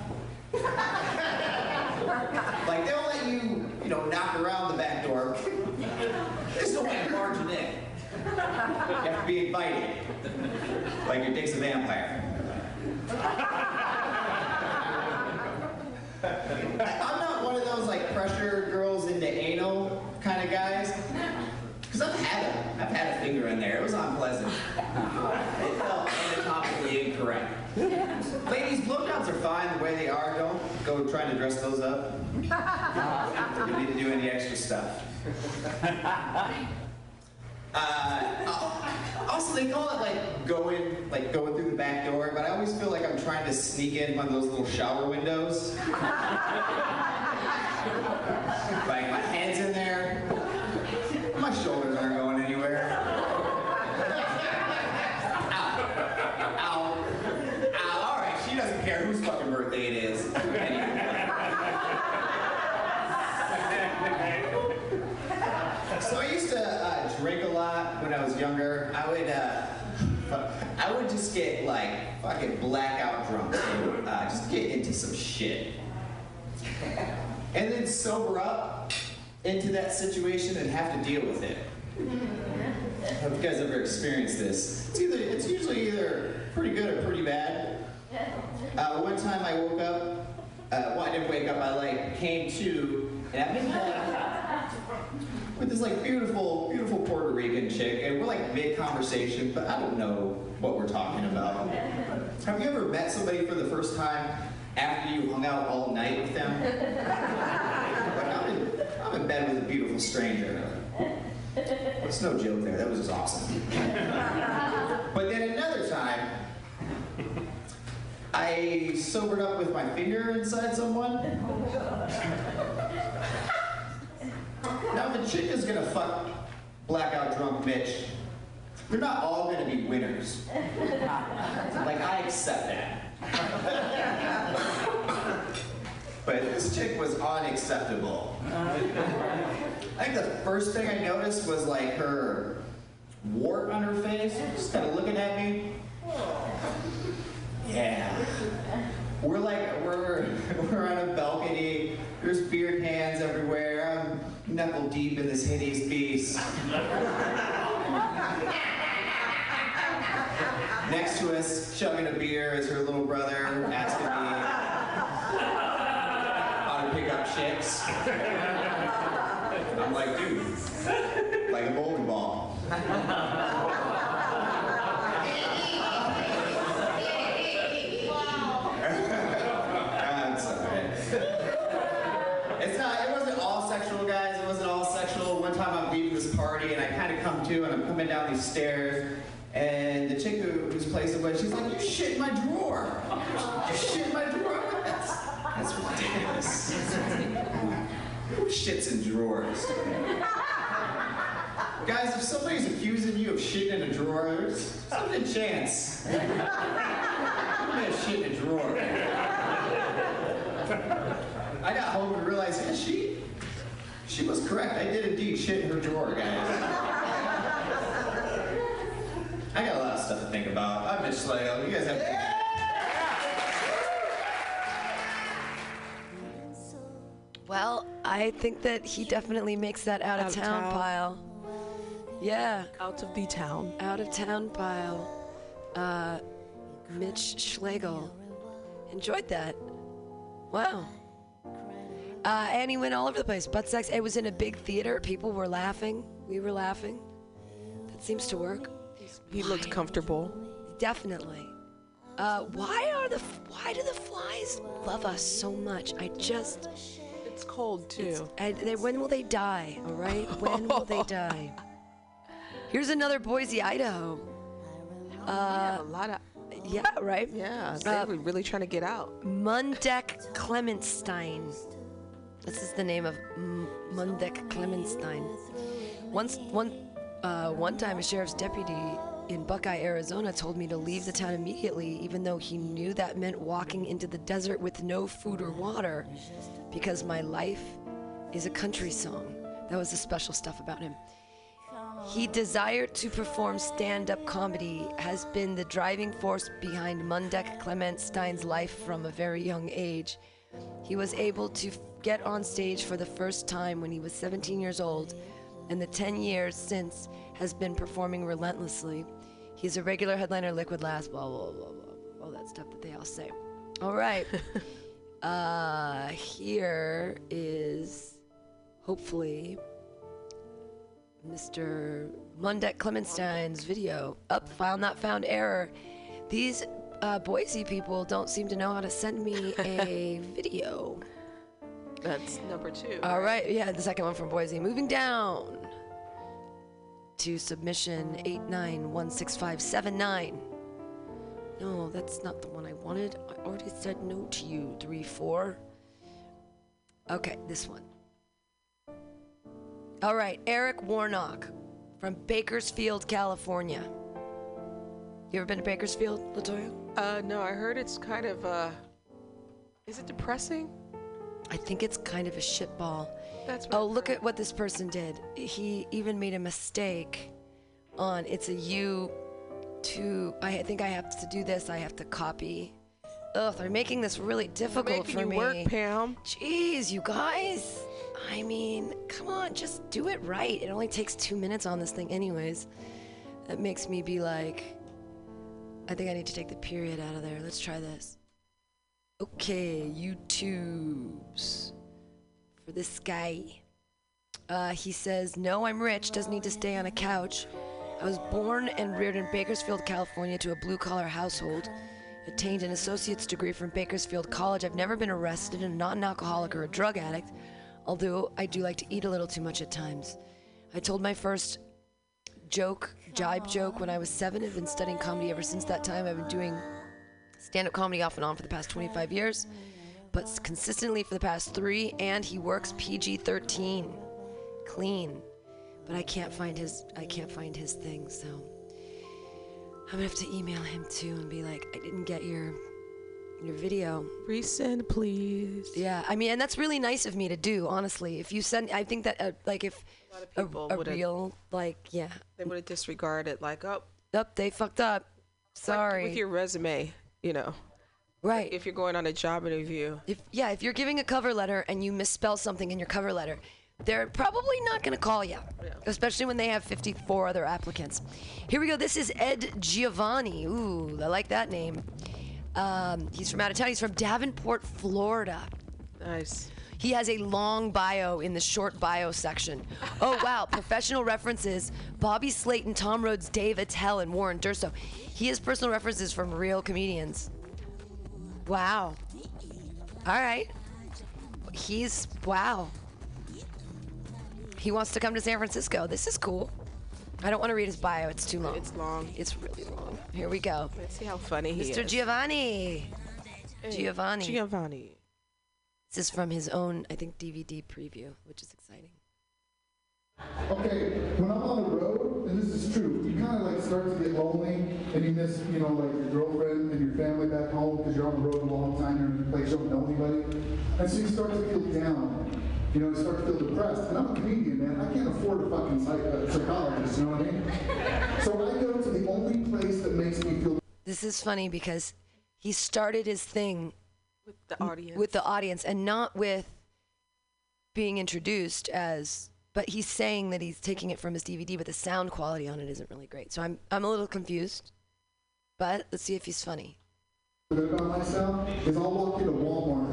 Like, they'll let you, you know, knock around the back door. There's no way to barge your dick. You have to be invited. Like your dick's a vampire. I'm not one of those, like, pressure girls into anal kind of guys. Because I've had a, I've had a finger in there. It was unpleasant. It felt anatomically incorrect. Ladies, blowjobs are fine the way they are. Don't go trying to dress those up. You need to do any extra stuff. Uh, also, they call it like going, like going through the back door, but I always feel like I'm trying to sneak in one of those little shower windows. Like my head's in there, my shoulders aren't going anywhere. Whose fucking birthday it is. So I used to uh, drink a lot when I was younger. I would, uh, I would just get like fucking blackout drunk, and uh, just get into some shit, and then sober up into that situation and have to deal with it. Have you guys ever experienced this? It's either, it's usually either pretty good or pretty bad. Uh, one time I woke up, uh, well I didn't wake up, I like came to, and I've been like, with this like beautiful, beautiful Puerto Rican chick, and we're like mid-conversation, but I don't know what we're talking about. Have you ever met somebody for the first time after you hung out all night with them? Like, I'm, in, I'm in bed with a beautiful stranger. It's no joke there. That was just awesome. But then another time, I sobered up with my finger inside someone. Now the chick is gonna fuck blackout drunk Mitch. They're not all gonna be winners. Like, I accept that. But this chick was unacceptable. I think the first thing I noticed was like her wart on her face, just kind of looking at me. Yeah. We're like, we're, we're on a balcony. There's beer cans everywhere. I'm knuckle deep in this hideous beast. Next to us, chugging a beer, is her little brother asking me how to pick up chicks. I'm like, dude, like a bowling ball. And I'm coming down these stairs, and the chick who, who's placing it, she's like, "You shit in my drawer! You shit in my drawer! That's, that's ridiculous. Who shits in drawers?" Guys, if somebody's accusing you of shitting in a drawer, there's not a chance. I'm gonna shit in a drawer. I got home and realized, yeah, she, she was correct. I did indeed shit in her drawer, guys. I got a lot of stuff to think about. I'm Mitch Schlegel. You guys have. Yeah! Well, I think that he definitely makes that out, out of town, town pile. Yeah. Out of the town. Out of town pile. Uh, Mitch Schlegel. Enjoyed that. Wow. Uh, and he went all over the place. Butt sex. It was in a big theater. People were laughing. We were laughing. That seems to work. He looked why? comfortable. Definitely. Uh, why are the f- why do the flies love us so much? I just... It's cold, too. It's, I, they, when will they die, all right? When will they die? Here's another Boise, Idaho. Uh, yeah, a lot of... Yeah, right? Yeah, they uh, were really trying to get out. Mundek Klemenstein. This is the name of M- Mundek Klemenstein. Once... one. Uh, one time a sheriff's deputy in Buckeye, Arizona told me to leave the town immediately, even though he knew that meant walking into the desert with no food or water, because my life is a country song. That was the special stuff about him. He desired to perform stand-up comedy, has been the driving force behind Mundek Klemenstein's life from a very young age. He was able to get on stage for the first time when he was seventeen years old, and the ten years since has been performing relentlessly. He's a regular headliner, Liquid Laughs, blah, blah, blah, blah, all that stuff that they all say. All right. uh, here is, hopefully, Mister Mundek Klemenstein's video. Up, file not found, error. These uh, Boise people don't seem to know how to send me a video. That's number two. All right. right, yeah, the second one from Boise. Moving down to submission eight nine one six five seven nine. No, that's not the one I wanted. I already said no to you, three four. Okay, this one. All right, Eric Warnock from Bakersfield, California. You ever been to Bakersfield, LaToya? Uh, no, I heard it's kind of, uh, is it depressing? I think it's kind of a shitball. That's right. Oh, look at what this person did. He even made a mistake on, it's a U to, I think I have to do this, I have to copy. Ugh, they're making this really difficult for me. Making you work, Pam. Jeez, you guys. I mean, come on, just do it right. It only takes two minutes on this thing anyways. That makes me be like, I think I need to take the period out of there. Let's try this. Okay, YouTubes for this guy. Uh, he says, no, I'm rich, doesn't need to stay on a couch. I was born and reared in Bakersfield, California to a blue-collar household. attained an associate's degree from Bakersfield College. I've never been arrested and not an alcoholic or a drug addict, although I do like to eat a little too much at times. I told my first joke, jibe joke, when I was seven. I've been studying comedy ever since that time. I've been doing stand-up comedy off and on for the past twenty-five years, but consistently for the past three, and he works P G thirteen, clean. But I can't find his, I can't find his thing, so I'm gonna have to email him too and be like, I didn't get your, your video. Resend, please. Yeah, I mean, and that's really nice of me to do, honestly. If you send, I think that, uh, like, if a, lot of people a, a real, like, yeah. They would have disregarded, like, oh. Up, they fucked up. Sorry. Like with your resume, you know. Right. If you're going on a job interview. If Yeah, if you're giving a cover letter and you misspell something in your cover letter, they're probably not going to call you, yeah. especially when they have fifty-four other applicants. Here we go. This is Ed Giovanni. Ooh, I like that name. Um, he's from out of town. He's from Davenport, Florida. Nice. He has a long bio in the short bio section. Oh, wow. Professional references. Bobby Slayton, Tom Rhodes, Dave Attell, and Warren Dursow. He has personal references from real comedians. Wow. All right. He's, wow. He wants to come to San Francisco. This is cool. I don't want to read his bio. It's too long. It's long. It's really long. Here we go. Let's see how funny he is. Mister Giovanni. Hey, Giovanni. Giovanni. This is from his own, I think, D V D preview, which is exciting. Okay, when I'm on the road, and this is true, you kind of like start to get lonely, and you miss, you know, like your girlfriend and your family back home because you're on the road a long time, you're in a place you don't know anybody, and so you start to feel down. You know, I start to feel depressed. And I'm a comedian, man. I can't afford a fucking psych- uh, psychologist, you know what I mean? So I go to the only place that makes me feel... This is funny because he started his thing... With the audience. With the audience, and not with being introduced as... But he's saying that he's taking it from his D V D, but the sound quality on it isn't really great. So I'm I'm a little confused. But let's see if he's funny. ...about myself is I'll walk into Walmart.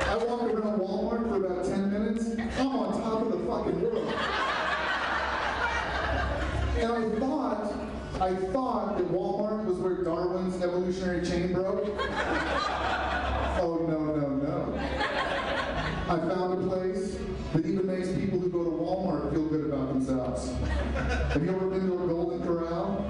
I walked around Walmart for about ten minutes. I'm on top of the fucking world. And I thought, I thought that Walmart was where Darwin's evolutionary chain broke. Oh, no, no, no. I found a place that even makes people who go to Walmart feel good about themselves. Have you ever been to a Golden Corral?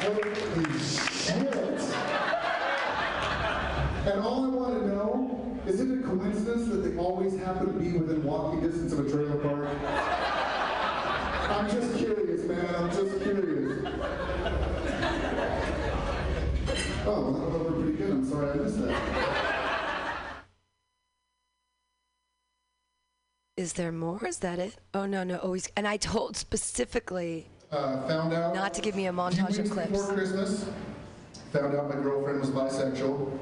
Holy shit! And all I want to know is it a coincidence that they always happen to be within walking distance of a trailer park? I'm just curious, man. I'm just curious. Oh, that went over pretty good. I'm sorry I missed that. Is there more? Is that it? Oh no, no. Oh, he's and I told specifically. Uh, found out not to give me a montage of clips. Before Christmas, found out my girlfriend was bisexual.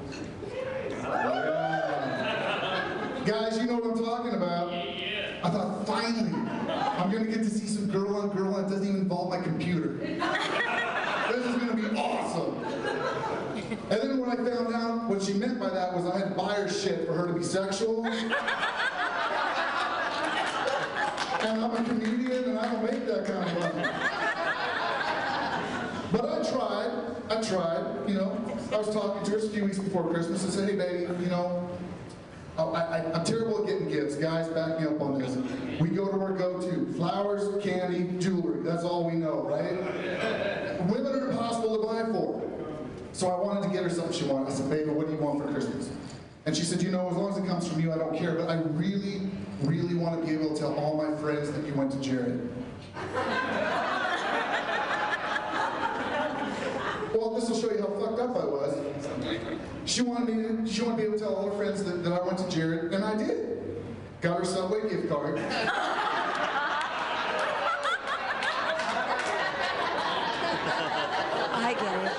Yeah. Guys, you know what I'm talking about. Yeah. I thought finally, I'm gonna get to see some girl on girl that doesn't even involve my computer. This is gonna be awesome. And then when I found out what she meant by that was I had to buy her shit for her to be sexual. And I'm a comedian and I don't make that kind of money. But I tried, I tried, you know. I was talking to her a few weeks before Christmas and said, hey baby, you know, I, I, I'm terrible at getting gifts. Guys, back me up on this. We go to our go-to, flowers, candy, jewelry. That's all we know, right? Women are impossible to buy for. So I wanted to get her something she wanted. I said, baby, what do you want for Christmas? And she said, you know, as long as it comes from you, I don't care, but I really, really want to be able to tell all my friends that you went to Jared. Well, this will show you how fucked up I was. She wanted me to, she wanted me to be able to tell all her friends that, that I went to Jared, and I did. Got her Subway gift card. I get it.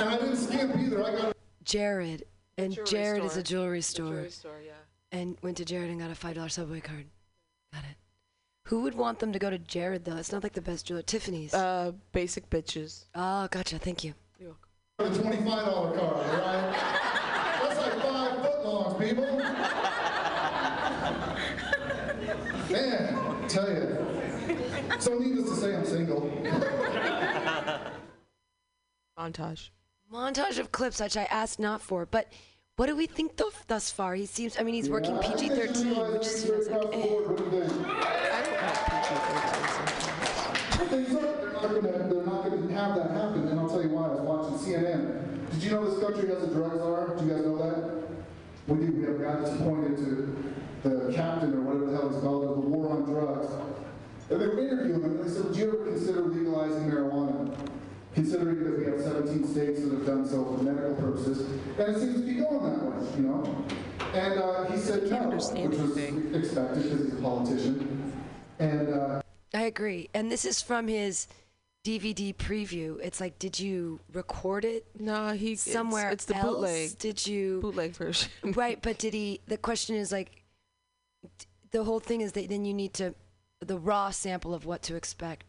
And I didn't skimp either. I got Jared, and Jared store. Is a jewelry store. Jewelry store, yeah. And went to Jared and got a five dollar Subway card. Got it. Who would want them to go to Jared, though? It's not like the best jeweler. Tiffany's. Uh, basic bitches. Oh, gotcha. Thank you. You're welcome. The twenty-five dollar card, all right? That's like five footlongs, people. tell you. So needless to say, I'm single. Montage. Montage of clips, which I asked not for, but what do we think th- thus far? He seems, I mean, he's yeah, working P G thirteen, which is feels like, eh. I don't like P G thirteen. They said they're not gonna, they're not gonna have that happen, and I'll tell you why. I was watching C N N. Did you know this country has a drug czar? Do you guys know that? We do, we have a guy that's pointed to the captain or whatever the hell he's called, of the war on drugs. And they were interviewing him, and they said, would you ever consider legalizing marijuana? Considering that we have seventeen states that have done so for medical purposes, and it seems to be going that way, you know? And uh, he said no, which was expected because he's a politician. And uh, I agree. And this is from his D V D preview. It's like, did you record it? No, he somewhere it's, it's the else? bootleg. Did you bootleg version? Right, but did he? The question is like, the whole thing is that then you need to the raw sample of what to expect.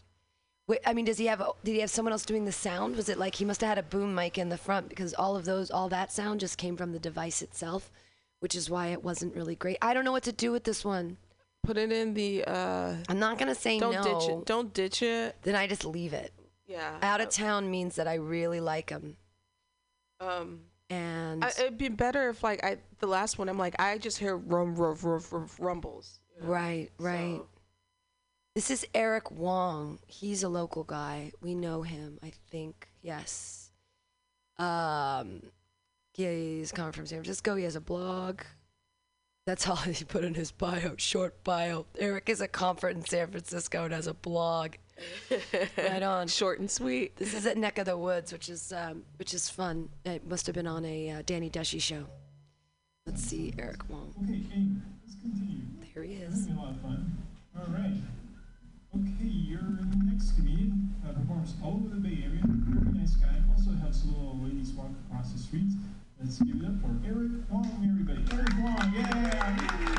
Wait, I mean, does he have? Did he have someone else doing the sound? Was it like he must have had a boom mic in the front because all of those, all that sound just came from the device itself, which is why it wasn't really great. I don't know what to do with this one. Put it in the. Uh, I'm not gonna say don't no. Don't ditch it. Don't ditch it. Then I just leave it. Yeah. Out of town means that I really like him. Um. And I, it'd be better if, like, I the last one. I'm like, I just hear rum, rum, rum, rum rumbles. You know? Right. Right. So. This is Eric Wong. He's a local guy. We know him, I think. Yes. Um, yeah, he's coming from San Francisco. He has a blog. That's all he put in his bio, short bio. Eric is a comfort in San Francisco and has a blog. Right on. Short and sweet. This is at Neck of the Woods, which is um, which is fun. It must have been on a uh, Danny Deshi show. Let's see, Eric Wong. Okay, Kane, let's continue. There he is. That's been a lot of fun. All right. Okay, you're the next comedian, uh, performs all over the Bay Area, very nice guy, also helps little ladies walk across the streets. Let's give it up for Eric Wong, everybody. Eric Wong, yeah!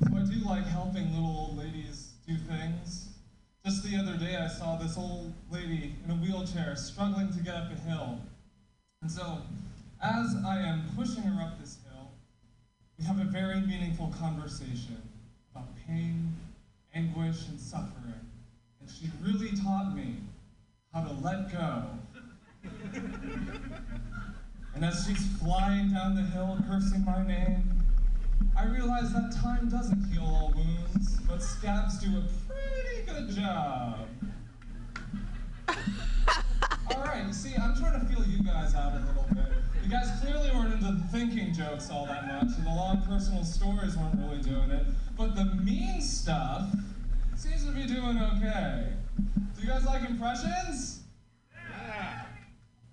So I do like helping little old ladies do things. Just the other day, I saw this old lady in a wheelchair struggling to get up a hill. And so, as I am pushing her up this hill, we have a very meaningful conversation about pain, anguish, and suffering. And she really taught me how to let go. And as she's flying down the hill, cursing my name, I realize that time doesn't heal all wounds, but stabs do a pretty good job. Alright, you see, I'm trying to feel you guys out a little bit. You guys clearly weren't into thinking jokes all that much, and the long personal stories weren't really doing it, but the mean stuff seems to be doing okay. Do you guys like impressions? Yeah.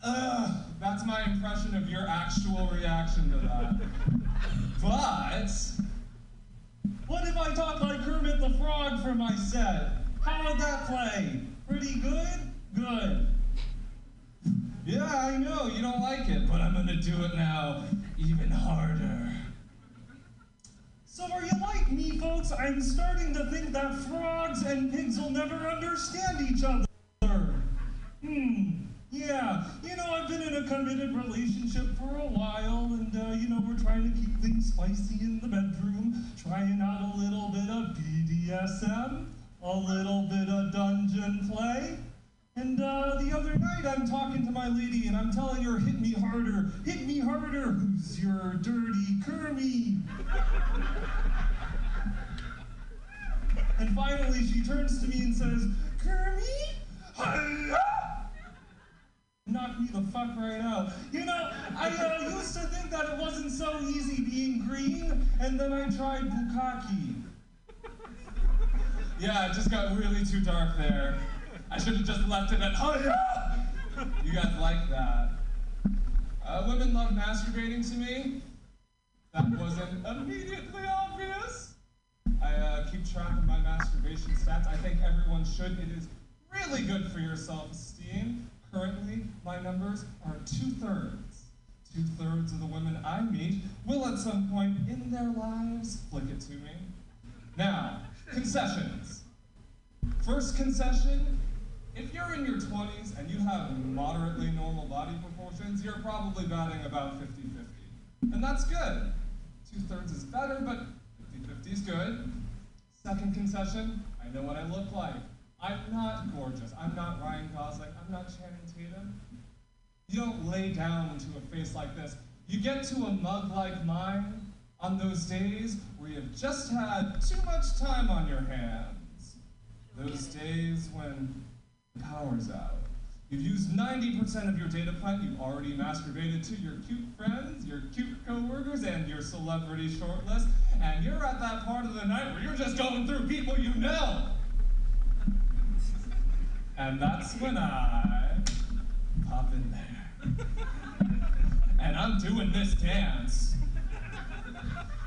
Ugh, that's my impression of your actual reaction to that. But, what if I talk like Kermit the Frog for my set? How would that play? Pretty good? Good. Yeah, I know, you don't like it, but I'm gonna do it now even harder. So are you like me, folks? I'm starting to think that frogs and pigs will never understand each other. Hmm. Yeah, you know, I've been in a committed relationship for a while, and, uh, you know, we're trying to keep things spicy in the bedroom, trying out a little bit of B D S M, a little bit of dungeon play, and uh, the other night I'm talking to my lady, and I'm telling her, hit me harder, hit me harder, who's your dirty Kermie? And finally she turns to me and says, Kermie, hello? Knock me the fuck right out. You know, I uh, used to think that it wasn't so easy being green, and then I tried bukkake. Yeah, it just got really too dark there. I should have just left it at, oh yeah! You guys like that. Uh, women love masturbating to me. That wasn't immediately obvious. I uh, keep track of my masturbation stats. I think everyone should. It is really good for your self-esteem. Currently, my numbers are two-thirds. Two-thirds of the women I meet will at some point in their lives flick it to me. Now, concessions. First concession, if you're in your twenties and you have moderately normal body proportions, you're probably batting about fifty fifty. And that's good. Two-thirds is better, but fifty fifty is good. Second concession, I know what I look like. I'm not gorgeous. I'm not Ryan Gosling. I'm not Channing Tatum. You don't lay down to a face like this. You get to a mug like mine on those days where you've just had too much time on your hands. Those days when the power's out. You've used ninety percent of your data plan. You've already masturbated to your cute friends, your cute coworkers, and your celebrity shortlist. And you're at that part of the night where you're just going through people you know. And that's when I pop in there. And I'm doing this dance.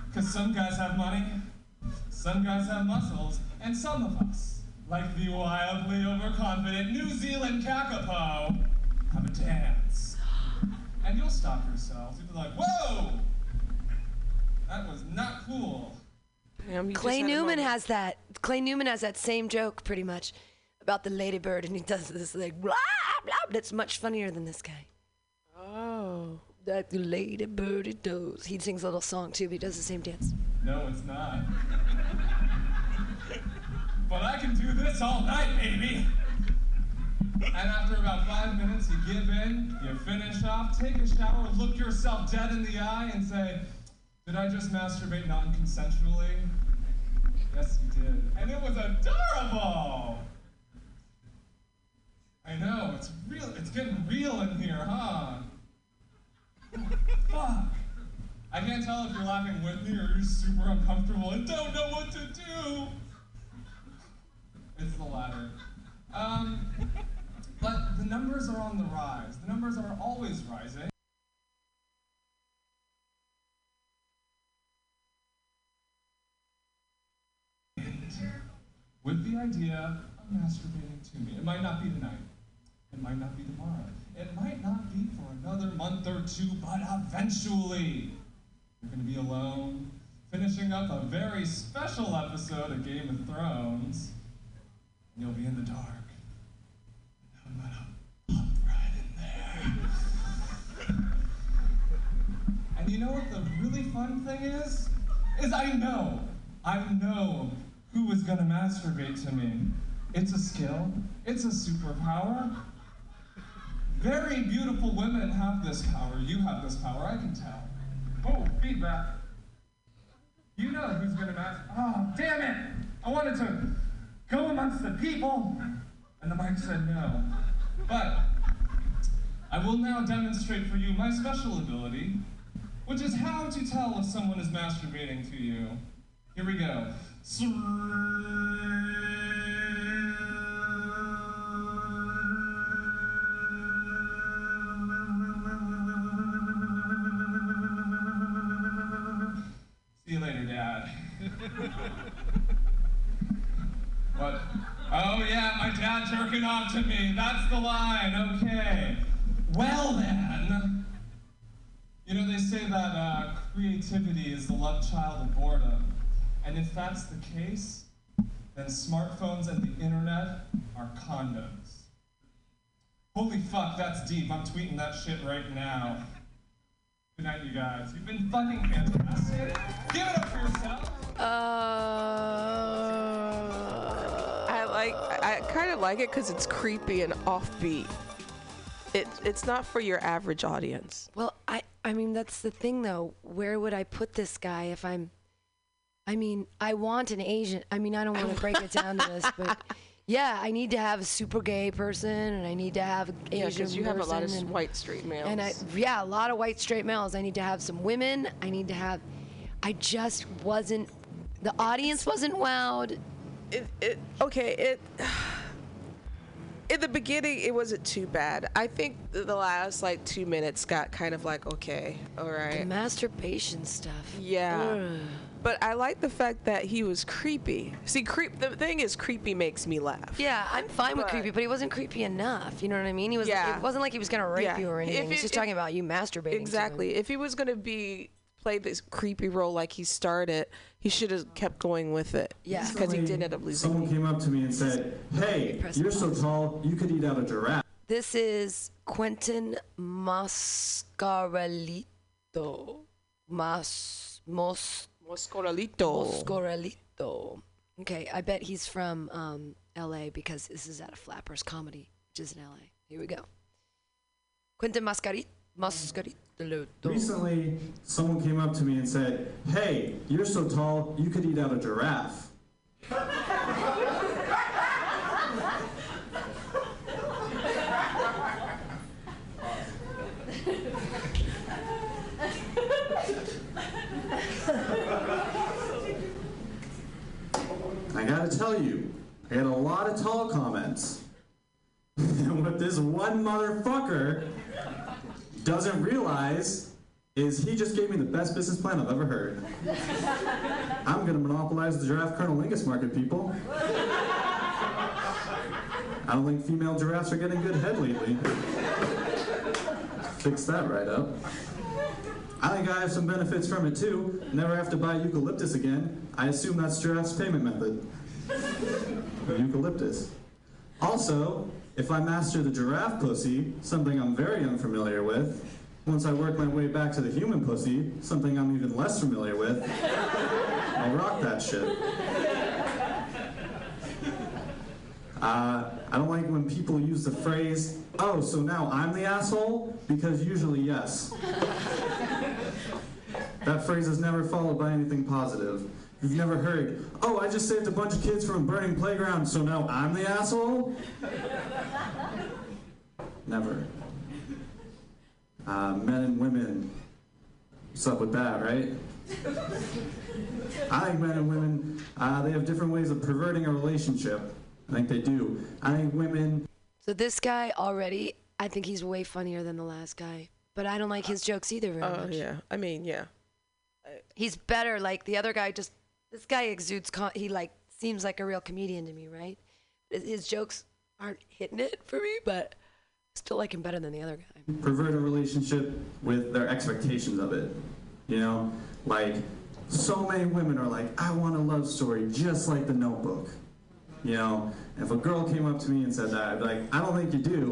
Because some guys have money, some guys have muscles, and some of us, like the wildly overconfident New Zealand kakapo, have a dance. And you'll stop yourselves. You'll be like, whoa! That was not cool. Damn, Clay Newman has that. Clay Newman has that same joke, pretty much, about the ladybird, and he does this like, blah, blah, that's much funnier than this guy. Oh. That the ladybird, it does. He sings a little song, too, but he does the same dance. No, it's not. But I can do this all night, baby. And after about five minutes, you give in, you finish off, take a shower, look yourself dead in the eye, and say, did I just masturbate non-consensually? Yes, you did. And it was adorable! I know, it's real. It's getting real in here, huh? Fuck. I can't tell if you're laughing with me or you're super uncomfortable and don't know what to do. It's the latter. Um, but the numbers are on the rise. The numbers are always rising. With the idea of masturbating to me. It might not be tonight. It might not be tomorrow. It might not be for another month or two, but eventually you're going to be alone, finishing up a very special episode of Game of Thrones. You'll be in the dark. I'm gonna pop right in there. And you know what the really fun thing is? Is I know, I know who is gonna masturbate to me. It's a skill, it's a superpower. Very beautiful women have this power. You have this power, I can tell. Oh, feedback. You know who's gonna masturbate. Oh, damn it! I wanted to go amongst the people, and the mic said no. But I will now demonstrate for you my special ability, which is how to tell if someone is masturbating to you. Here we go. See you later, Dad. What? Oh yeah, my dad jerking off to me. That's the line, okay. Well then, you know they say that uh, creativity is the love child of boredom. And if that's the case, then smartphones and the internet are condoms. Holy fuck, that's deep. I'm tweeting that shit right now. Good night, you guys. You've been fucking fantastic. Give it up for yourself. Uh... Like, I kind of like it because it's creepy and offbeat. It it's not for your average audience. Well, I I mean that's the thing though. Where would I put this guy if I'm? I mean, I want an Asian. I mean, I don't want to break it down to this, but yeah, I need to have a super gay person, and I need to have an Asian. Yeah, because you have a lot of and, white straight males. And I yeah, a lot of white straight males. I need to have some women. I need to have. I just wasn't. The audience wasn't wowed. It, it okay it in the beginning it wasn't too bad. I think the last like two minutes got kind of like okay, all right, the masturbation stuff. Yeah. Ugh. But I like the fact that he was creepy. See, creep the thing is creepy makes me laugh. Yeah, I'm fine but, with creepy, but he wasn't creepy enough. You know what I mean? He was. Yeah. Like, it wasn't like he was gonna rape yeah. you or anything. If He's it, just it, talking about you masturbating. Exactly. To him. If he was gonna be played this creepy role like he started, he should have kept going with it. Yeah, because he did end up losing. Someone came up to me and said, "Hey, you're so tall, you could eat out a giraffe." This is Quentin Mascaralito. Mas mos Moscoralito. Moscoralito. Okay, I bet he's from um, L A because this is at a Flappers Comedy, which is in L A. Here we go. Quentin Mascaralito. Recently, someone came up to me and said, "Hey, you're so tall, you could eat out a giraffe." I gotta tell you, I had a lot of tall comments. And what this one motherfucker doesn't realize is he just gave me the best business plan I've ever heard. I'm gonna monopolize the giraffe Colonel Lingus market, people. I don't think female giraffes are getting good head lately. Fix that right up. I think I have some benefits from it too. Never have to buy eucalyptus again. I assume that's giraffe's payment method. Eucalyptus. Also, if I master the giraffe pussy, something I'm very unfamiliar with, once I work my way back to the human pussy, something I'm even less familiar with, I'll rock that shit. Uh, I don't like when people use the phrase, "Oh, so now I'm the asshole?" because usually, yes. That phrase is never followed by anything positive. You've never heard, "Oh, I just saved a bunch of kids from a burning playground, so now I'm the asshole?" Never. Uh, men and women, what's up with that, right? I think men and women, uh, they have different ways of perverting a relationship. I think they do. I think women... So this guy already, I think he's way funnier than the last guy. But I don't like his jokes either very uh, much. Oh, yeah. I mean, yeah. He's better. Like, the other guy just... This guy exudes, con- he like seems like a real comedian to me, right? His jokes aren't hitting it for me, but I still like him better than the other guy. Pervert a relationship with their expectations of it, you know? Like, so many women are like, "I want a love story just like The Notebook." You know, if a girl came up to me and said that, I'd be like, "I don't think you do,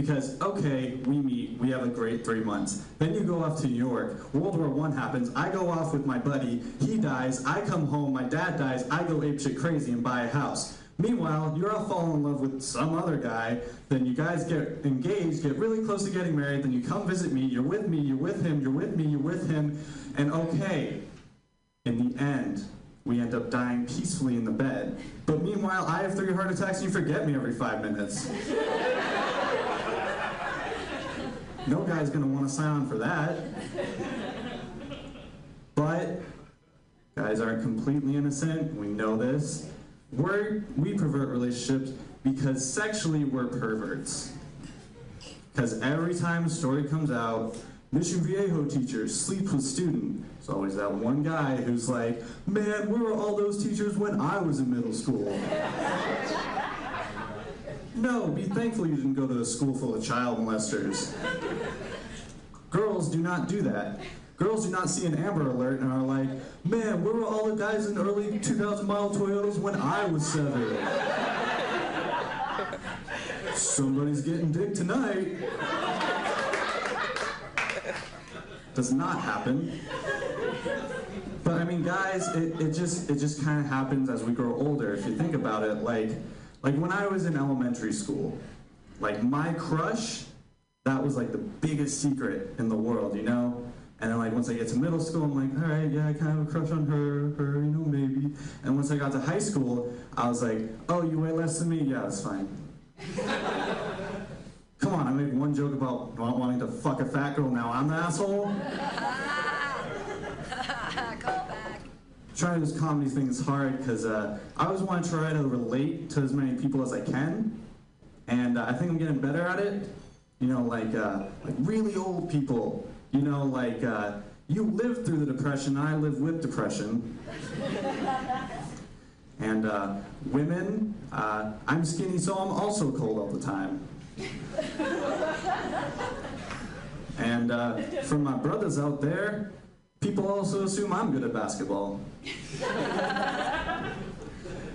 because, okay, we meet, we have a great three months. Then you go off to New York, World War One happens, I go off with my buddy, he dies, I come home, my dad dies, I go apeshit crazy and buy a house. Meanwhile, you're all falling in love with some other guy, then you guys get engaged, get really close to getting married, then you come visit me, you're with me, you're with him, you're with me, you're with him, and okay, in the end, we end up dying peacefully in the bed. But meanwhile, I have three heart attacks and you forget me every five minutes. No guy's gonna wanna sign on for that." But guys aren't completely innocent, we know this. We're, we pervert relationships because sexually we're perverts. Because every time a story comes out, "Mission Viejo teacher sleeps with student." It's always that one guy who's like, "Man, we were all those teachers when I was in middle school." No, be thankful you didn't go to a school full of child molesters. Girls do not do that. Girls do not see an Amber Alert and are like, "Man, we were all the guys in early two thousand model Toyotas when I was seven." Somebody's getting dick tonight. Does not happen. But I mean, guys, it, it just it just kind of happens as we grow older. If you think about it, like like when I was in elementary school, like my crush, that was like the biggest secret in the world, you know? And then like once I get to middle school, I'm like, all right, yeah, I kind of have a crush on her, her, you know, maybe. And once I got to high school, I was like, "Oh, you weigh less than me? Yeah, that's fine." Come on, I made one joke about not wanting to fuck a fat girl, now I'm the asshole? Trying to do comedy thing is hard because uh, I always want to try to relate to as many people as I can, and uh, I think I'm getting better at it. You know, like uh, like really old people. You know, like uh, you lived through the Depression, I live with depression. And uh, women, uh, I'm skinny, so I'm also cold all the time. And uh, for my brothers out there. People also assume I'm good at basketball.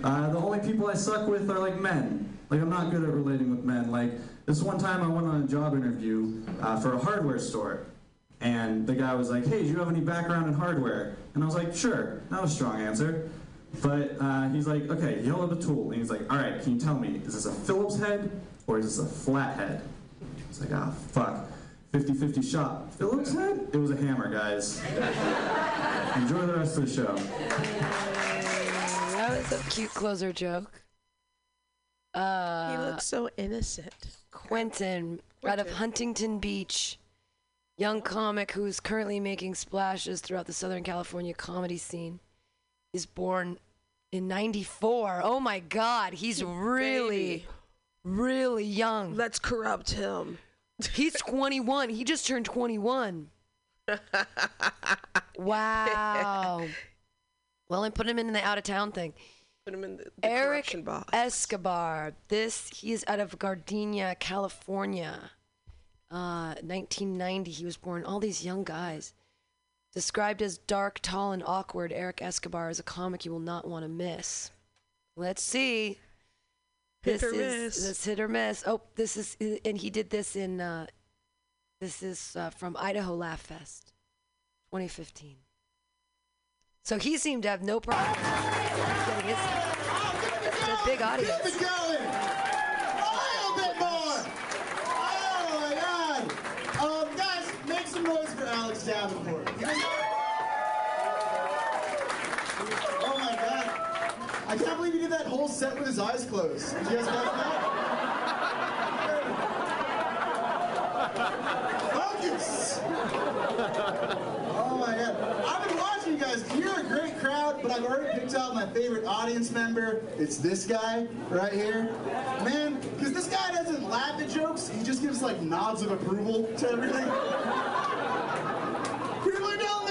Uh, the only people I suck with are like men. Like, I'm not good at relating with men. Like, this one time I went on a job interview uh, for a hardware store. And the guy was like, hey, do you have any background in hardware? And I was like, sure. Not a strong answer. But uh, he's like, okay, you held up a tool. And he's like, all right, can you tell me, is this a Phillips head or is this a flathead? I was like, ah, fuck. fifty-fifty shot. Phillips head? It was a hammer, guys. Enjoy the rest of the show. That was a cute closer joke. Uh, he looks so innocent. Quentin, out of Huntington Beach. Young comic who is currently making splashes throughout the Southern California comedy scene. Is born in ninety-four. Oh my God, he's really, really young. Let's corrupt him. He's twenty-one. He just turned twenty-one. Wow. Well, and put him in the out-of-town thing. Put him in the, the Eric box. Escobar. This, he is out of Gardena, California. Uh, nineteen ninety, he was born. All these young guys. Described as dark, tall, and awkward, Eric Escobar is a comic you will not want to miss. Let's see. Hit this or is, miss. This hit or miss. Oh, this is, and he did this in, uh, this is uh, from Idaho Laugh Fest, twenty fifteen. So he seemed to have no problem. Getting his, it's a big audience. Keep it going. Oh, a little bit more. Oh, my God. Um, guys, make some noise for Alex Davenport. Oh my God! I can't believe he did that whole set with his eyes closed. Did you guys watch that? Focus! Oh my God! I've been watching you guys. You're a great crowd, but I've already picked out my favorite audience member. It's this guy right here, man. Because this guy doesn't laugh at jokes. He just gives like nods of approval to everything.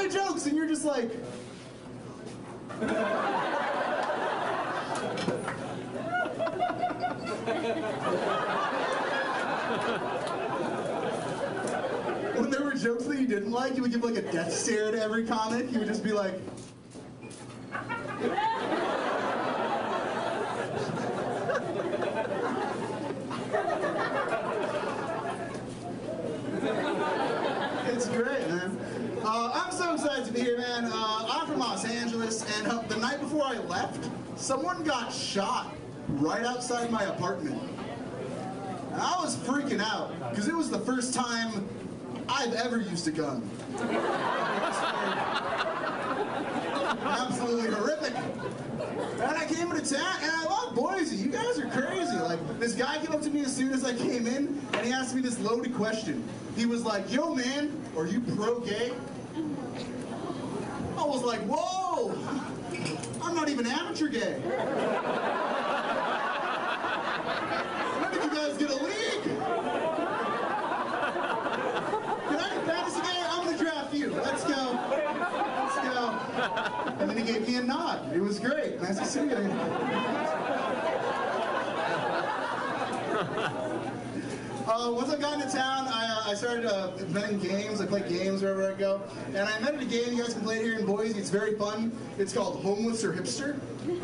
Jokes and you're just like when there were jokes that you didn't like, you would give like a death stare to every comic. He would just be like it's great, man. Uh, I'm so excited to be here, man. Uh, I'm from Los Angeles, and uh, the night before I left, someone got shot right outside my apartment. And I was freaking out, because it was the first time I've ever used a gun. Absolutely horrific. And I came into town, and I love Boise. You guys are crazy. Like, this guy came up to me as soon as I came in, and he asked me this loaded question. He was like, yo, man, are you pro-gay? I was like, whoa, I'm not even amateur gay. When did you guys get a league? Can I get fantasy gay? I'm going to draft you. Let's go. Let's go. And then he gave me a nod. It was great. Nice to see you. Uh, once I got into town, I, uh, I started uh, inventing games. I play games wherever I go. And I invented a game you guys can play here in Boise. It's very fun. It's called Homeless or Hipster. And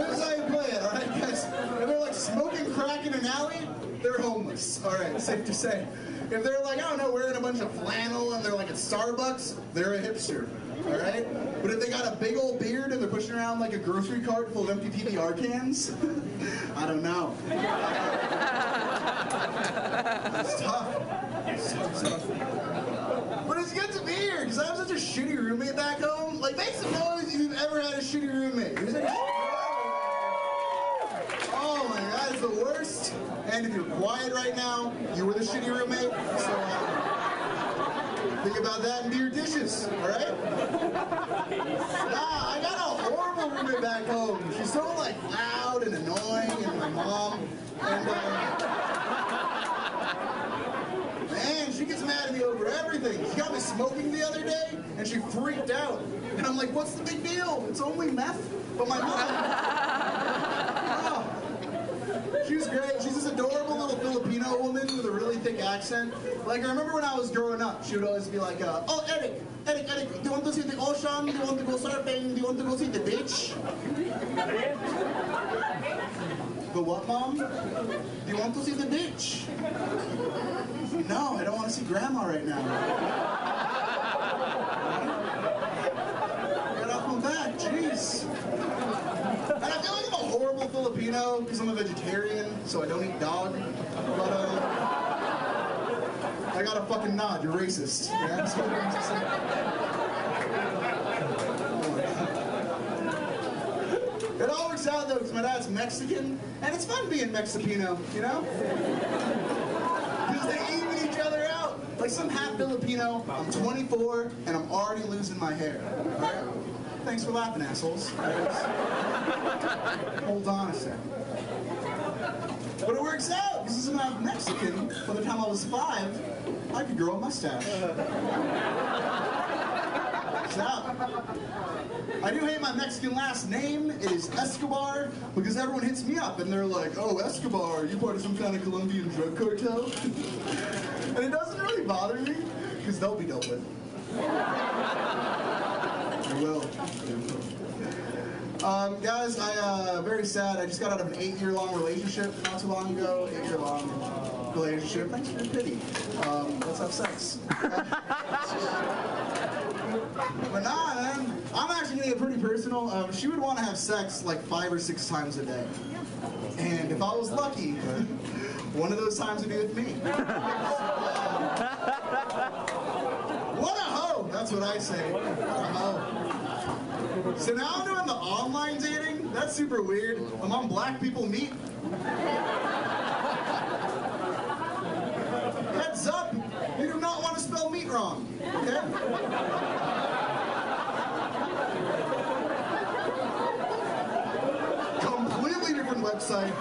this is how you play it, all right, guys? If they're like smoking crack in an alley, they're homeless. All right, safe to say. If they're like, I don't know, wearing a bunch of flannel and they're like at Starbucks, they're a hipster. All right? But if they got a big old beard and they're pushing around like a grocery cart full of empty P B R cans, I don't know. It's tough. It's so tough. But it's good to be here, because I have such a shitty roommate back home. Like, make some noise if you've ever had a shitty roommate. It was like, oh my God, it's the worst. And if you're quiet right now, you were the shitty roommate. So, uh, think about that and do your dishes, all right? Nah, I got a horrible roommate back home. She's so, like, loud and annoying, and my mom, and, uh, man, she gets mad at me over everything. She got me smoking the other day, and she freaked out. And I'm like, what's the big deal? It's only meth. But my mom, oh, she's great. She's this adorable little Filipino woman with a really thick specific accent. Like, I remember when I was growing up, she would always be like, uh, oh, Eric, Eric, Eric, do you want to see the ocean? Do you want to go surfing? Do you want to go see the beach? The what, Mom? Do you want to see the beach? No, I don't want to see Grandma right now. Get off my back, jeez. And I feel like I'm a horrible Filipino because I'm a vegetarian, so I don't eat dog. But, uh, I got a fucking nod, you're racist. Yeah, that's what I'm just saying. It all works out though, because my dad's Mexican, and it's fun being Mexipino, you know? Because they even each other out. Like, some half Filipino, I'm twenty-four, and I'm already losing my hair. Right? Thanks for laughing, assholes. Hold on a second. But it works out, because since I'm Mexican, by the time I was five, I could grow a mustache. Works out. I do hate my Mexican last name. It is Escobar, because everyone hits me up, and they're like, oh, Escobar, you part of some kind of Colombian drug cartel? And it doesn't really bother me, because they'll be dealt with. They will. Um, guys, I'm uh, very sad. I just got out of an eight-year-long relationship not too long ago. Eight-year-long relationship. Thanks for the pity. Um, let's have sex. But nah, man. I'm actually going to get pretty personal. Um, she would want to have sex like five or six times a day. And if I was lucky, one of those times would be with me. uh, what a hoe! That's what I say. What a hoe. So now I'm doing the online dating. That's super weird. I'm on Black People Meet. Heads up, you do not want to spell meat wrong. Okay? Completely different website.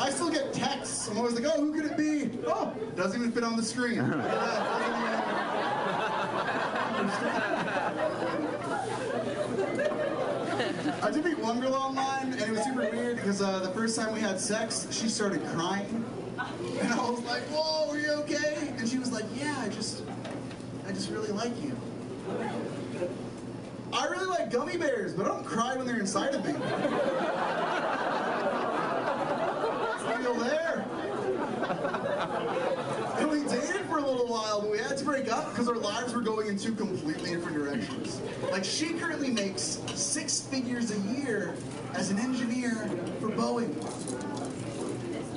I still get texts. I'm always like, oh, who could it be? Oh, doesn't even fit on the screen. I did meet one girl online, and it was super weird because uh, the first time we had sex, she started crying, and I was like, "Whoa, are you okay?" And she was like, "Yeah, I just, I just really like you. I really like gummy bears, but I don't cry when they're inside of me." Still there. And we dated for a little while, but we had to break up because our lives were going in two completely different directions. Like, she currently makes six figures a year as an engineer for Boeing.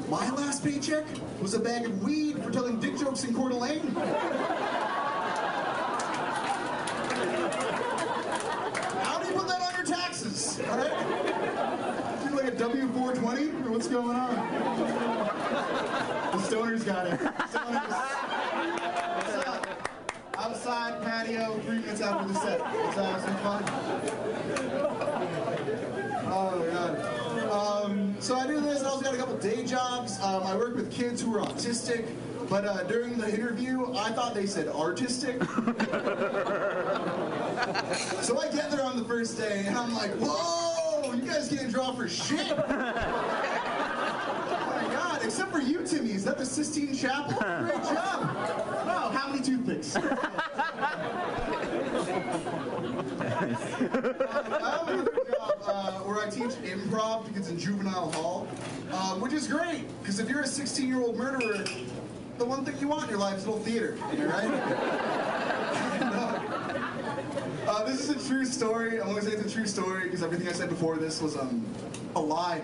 My last paycheck was a bag of weed for telling dick jokes in Coeur d'Alene. How do you put that on your taxes? All right? Do like a W four twenty or what's going on? The stoners got it. Stoners. What's up? Outside patio, three minutes after the set. What's up? Some fun? Oh my god. Um, so I do this. I also got a couple day jobs. Um, I work with kids who are autistic, but uh, during the interview, I thought they said artistic. So I get there on the first day, and I'm like, whoa, you guys can't draw for shit. Except for you, Timmy. Is that the Sistine Chapel? Great job! Wow, how many toothpicks? uh, I have another job uh, where I teach improv to kids in juvenile hall, um, which is great, because if you're a sixteen-year-old murderer, the one thing you want in your life is a little theater, right? uh, uh, this is a true story. I'm going to say it's a true story, because everything I said before this was um, a lie.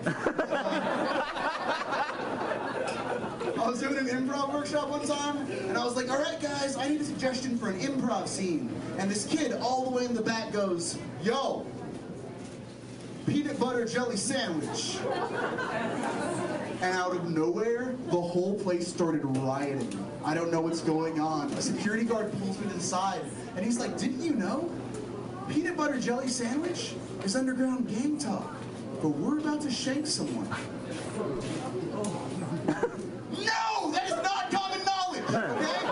I was doing an improv workshop one time, and I was like, all right, guys, I need a suggestion for an improv scene. And this kid all the way in the back goes, yo, peanut butter jelly sandwich. And out of nowhere, the whole place started rioting. I don't know what's going on. A security guard pulls me inside, and he's like, didn't you know? Peanut butter jelly sandwich is underground gang talk, but we're about to shank someone. No! That is not common knowledge, okay?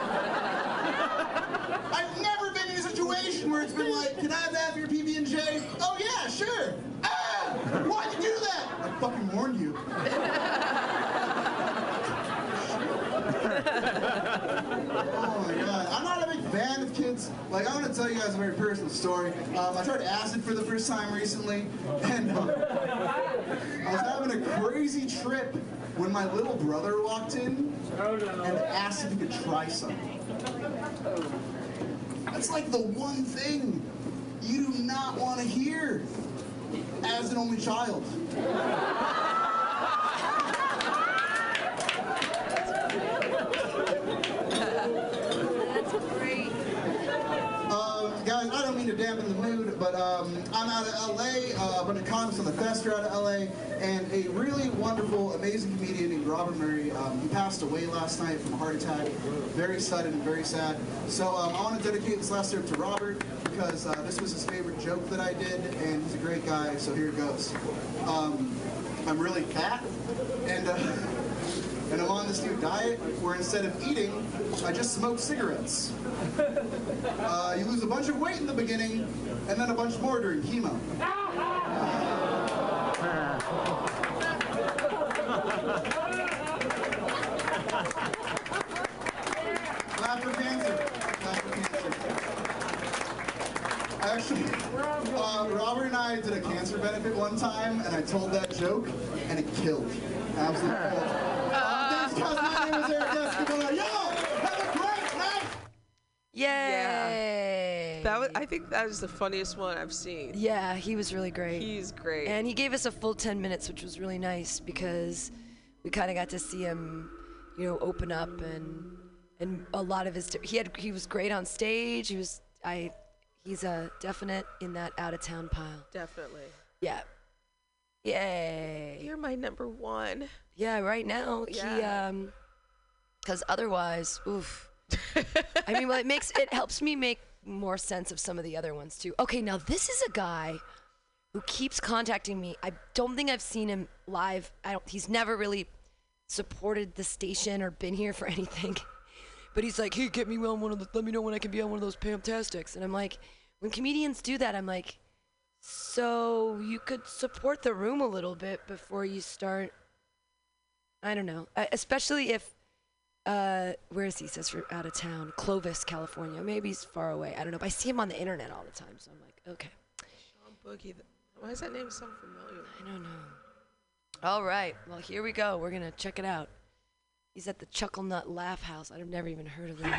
I've never been in a situation where it's been like, can I have that for your P B and J? Oh yeah, sure! Ah! Why'd you do that? I fucking warned you. happens. Like, I want to tell you guys a very personal story. Um, I tried acid for the first time recently, and uh, I was having a crazy trip when my little brother walked in and asked if he could try something. That's like the one thing you do not want to hear as an only child. Guys, I don't mean to dampen the mood, but um, I'm out of L A, uh, a bunch of comics on the fest are out of L A, and a really wonderful, amazing comedian named Robert Murray, um, he passed away last night from a heart attack, very sudden and very sad. So um, I want to dedicate this last serve to Robert, because uh, this was his favorite joke that I did, and he's a great guy, so here it goes. Um, I'm really fat, and, uh, and I'm on this new diet where instead of eating, I just smoke cigarettes. Uh, you lose a bunch of weight in the beginning, and then a bunch more during chemo. Laugh for cancer. Laugh for cancer. Actually, uh, Robert and I did a cancer benefit one time, and I told that joke, and it killed. Absolutely killed. Um, thanks, guys. My name is Eric Escobar. Yo! Yay! Yeah. That was, I think that was the funniest one I've seen. Yeah, he was really great. He's great. And he gave us a full ten minutes, which was really nice because we kind of got to see him, you know, open up and and a lot of his he had he was great on stage. He was I he's a definite in that out of town pile. Definitely. Yeah. Yay. You're my number one. Yeah, right now. Yeah. He um cuz otherwise, oof. I mean, well, it makes it helps me make more sense of some of the other ones too. Okay, now this is a guy who keeps contacting me. I don't think I've seen him live. I don't. He's never really supported the station or been here for anything. But he's like, "Hey, get me on one of the. Let me know when I can be on one of those Pamtastics." And I'm like, when comedians do that, I'm like, so you could support the room a little bit before you start. I don't know, I, especially if. Uh, where is he? He says, from out of town. Clovis, California. Maybe he's far away. I don't know. But I see him on the internet all the time, so I'm like, okay. Sean Boogie. Why does that name sound familiar? I don't know. All right. Well, here we go. We're going to check it out. He's at the Chuckle Nut Laugh House. I've never even heard of him.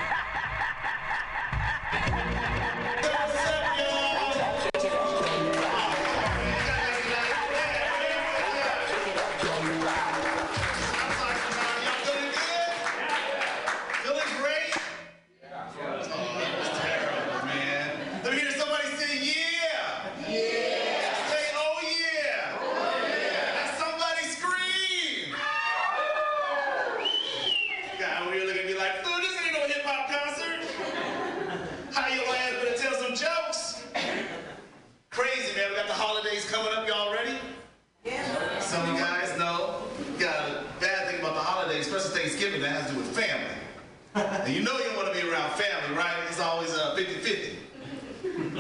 And you know you want to be around family, right? It's always uh, fifty fifty.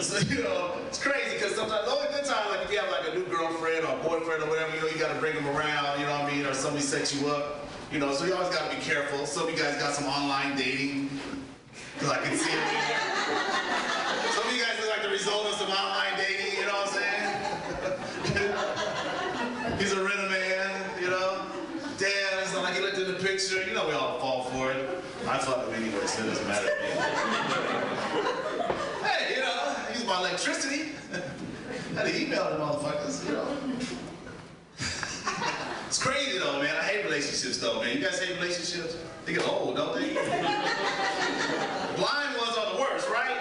So, you know, it's crazy because sometimes, the only good time, like if you have like a new girlfriend or boyfriend or whatever, you know, you got to bring them around, you know what I mean? Or somebody sets you up, you know, so you always got to be careful. Some of you guys got some online dating, because I can see it. Some of you guys look like the result of some online dating, you know what I'm saying? He's a rental man, you know? Damn, it's not like he looked in the picture. You know, we all fall for it. I fuck him anyway, so it doesn't matter to me. Hey, you know, I use my electricity. I had to email them motherfuckers, you know. It's crazy though, man. I hate relationships though, man. You guys hate relationships? They get old, don't they? Blind ones are the worst, right?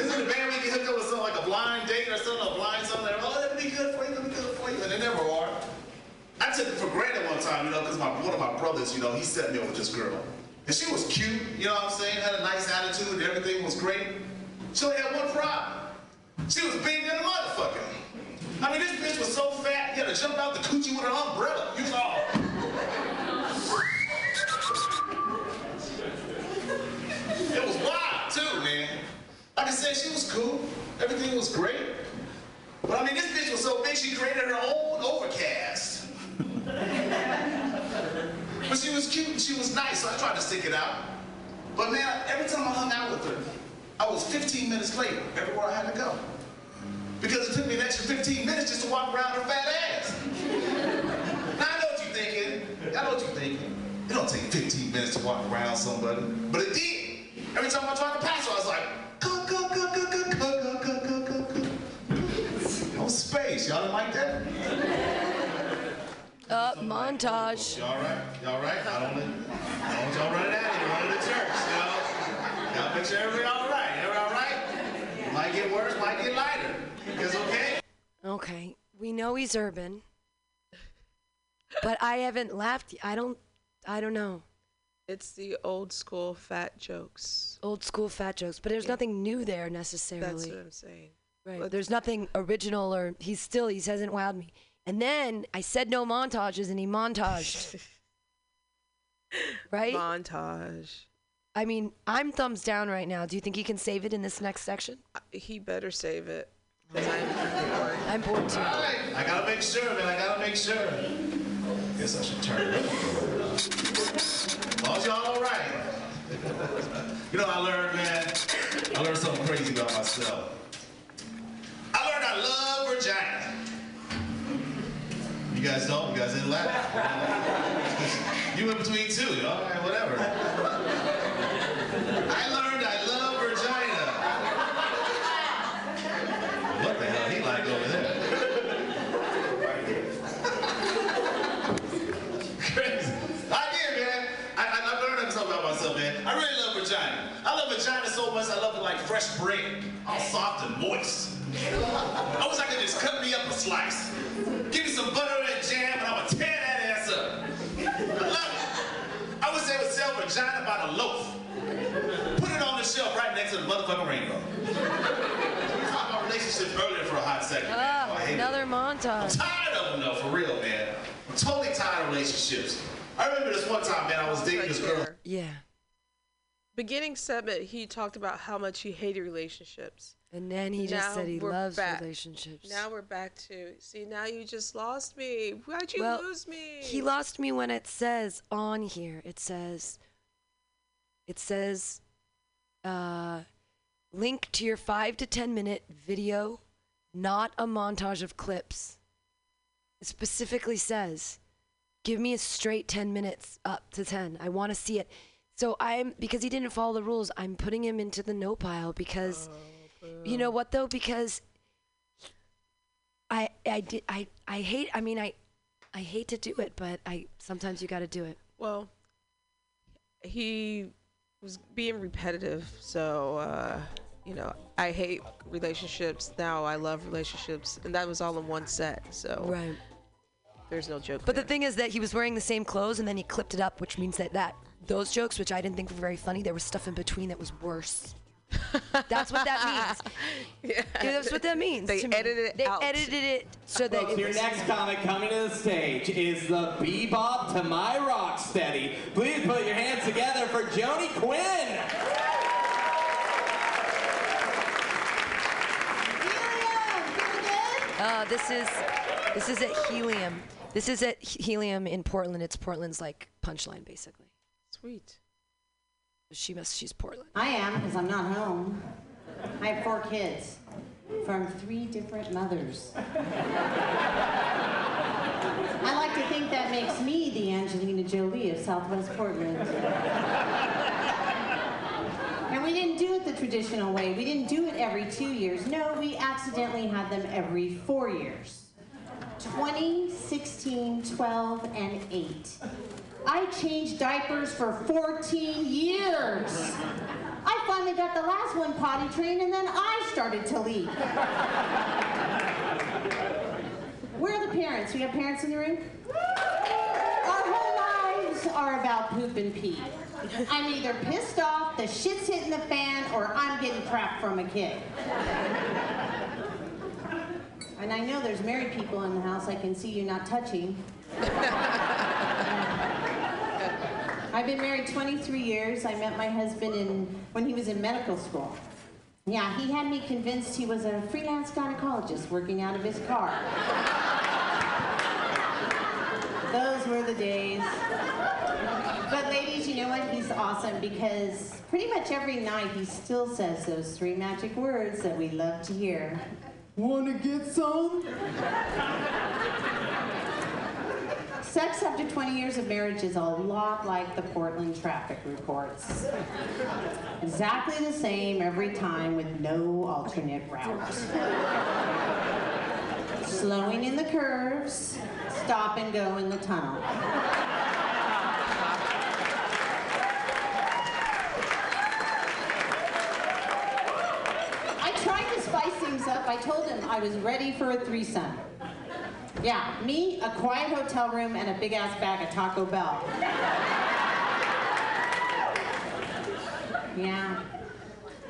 Isn't it bad when you hook up with something like a blind date or something, a blind something? They're like, oh, that'd be good for you, that'd be good for you. And they never are. I took it for granted one time, you know, because my, one of my brothers, you know, he set me up with this girl. And she was cute, you know what I'm saying? Had a nice attitude, everything was great. She only had one problem. She was bigger than a motherfucker. I mean, this bitch was so fat, you had to jump out the coochie with an umbrella. You saw her. It was wild, too, man. Like I said, she was cool. Everything was great. But I mean, this bitch was so big, she created her own Overcast. But she was cute and she was nice, so I tried to stick it out. But man, every time I hung out with her, I was fifteen minutes late everywhere I had to go. Because it took me an extra fifteen minutes just to walk around her fat ass. Now I know what you're thinking. I know what you're thinking. It don't take fifteen minutes to walk around somebody. But it did. Every time I tried to pass her, I was like, go, go, go, go, go, go, go, go, go, go. No space. Y'all didn't like that? Uh, montage. Y'all right? Y'all right? I don't want y'all running out of here. Running to church, y'all. Y'all make sure everybody all right. Everybody all right? Might get worse, might get lighter. It's okay. Okay. We know he's urban. But I haven't laughed. I don't. I don't know. It's the old school fat jokes. Old school fat jokes, but there's yeah. nothing new there necessarily. That's what I'm saying. Right. But there's nothing original, or he's still he hasn't wowed me. And then I said no montages, and he montaged. Right? Montage. I mean, I'm thumbs down right now. Do you think he can save it in this next section? Uh, he better save it. I'm bored too. All right. I gotta make sure, man. I gotta make sure. Guess I should turn it up. All y'all all right? You know, I learned, man. I learned something crazy about myself. I learned I love vagina. You guys don't? You guys didn't laugh? You in between two, y'all. All right, whatever. I learned I love. I love it like fresh bread, all soft and moist. I wish I could just cut me up a slice. Give me some butter and jam, and I would tear that ass up. I love it. I wish they would sell vagina by the loaf. Put it on the shelf right next to the motherfucking rainbow. We talked about relationships earlier for a hot second. Man. Oh, I hate another it. montage. I'm tired of them though, for real, man. I'm totally tired of relationships. I remember this one time, man, I was dating right this girl. There. Yeah. Beginning segment, he talked about how much he hated relationships. And then he now just said he loves back. relationships. Now we're back to, see, now you just lost me. Why'd you well, lose me? He lost me when it says on here, it says, it says, uh, link to your five to ten minute video, not a montage of clips. It specifically says, give me a straight ten minutes up to ten. I want to see it. So I'm, because he didn't follow the rules, I'm putting him into the no pile because, oh, you know what though? Because I, I, did, I, I hate, I mean, I, I hate to do it, but I, sometimes you got to do it. Well, he was being repetitive. So, uh, you know, I hate relationships. Now I love relationships. And that was all in one set. So, right. There's no joke. But there. The thing is that he was wearing the same clothes and then he clipped it up, which means that that. Those jokes, which I didn't think were very funny, there was stuff in between that was worse. That's what that means. Yeah. Yeah, that's what that means. They edited it They out. edited it so that. Folks, your next comic coming to the stage is the Bebop to My Rocksteady. Please put your hands together for Joni Quinn. Uh, this is this is at Helium. This is at Helium in Portland. It's Portland's like punchline, basically. Sweet. She must, she's Portland. I am, because I'm not home. I have four kids from three different mothers. I like to think that makes me the Angelina Jolie of Southwest Portland. And we didn't do it the traditional way. We didn't do it every two years. No, we accidentally had them every four years. twenty, sixteen, twelve, and eight. I changed diapers for fourteen years. I finally got the last one potty trained, and then I started to leak. Where are the parents? We have parents in the room? Our whole lives are about poop and pee. I'm either pissed off, the shit's hitting the fan, or I'm getting crap from a kid. And I know there's married people in the house. I can see you not touching. I've been married twenty-three years. I met my husband in, when he was in medical school. Yeah, he had me convinced he was a freelance gynecologist working out of his car. Those were the days. But ladies, you know what? He's awesome because pretty much every night he still says those three magic words that we love to hear. Wanna get some? Sex after twenty years of marriage is a lot like the Portland traffic reports. Exactly the same every time with no alternate route. Slowing in the curves, stop and go in the tunnel. I tried to spice things up. I told him I was ready for a threesome. Yeah, me, a quiet hotel room, and a big-ass bag of Taco Bell. Yeah.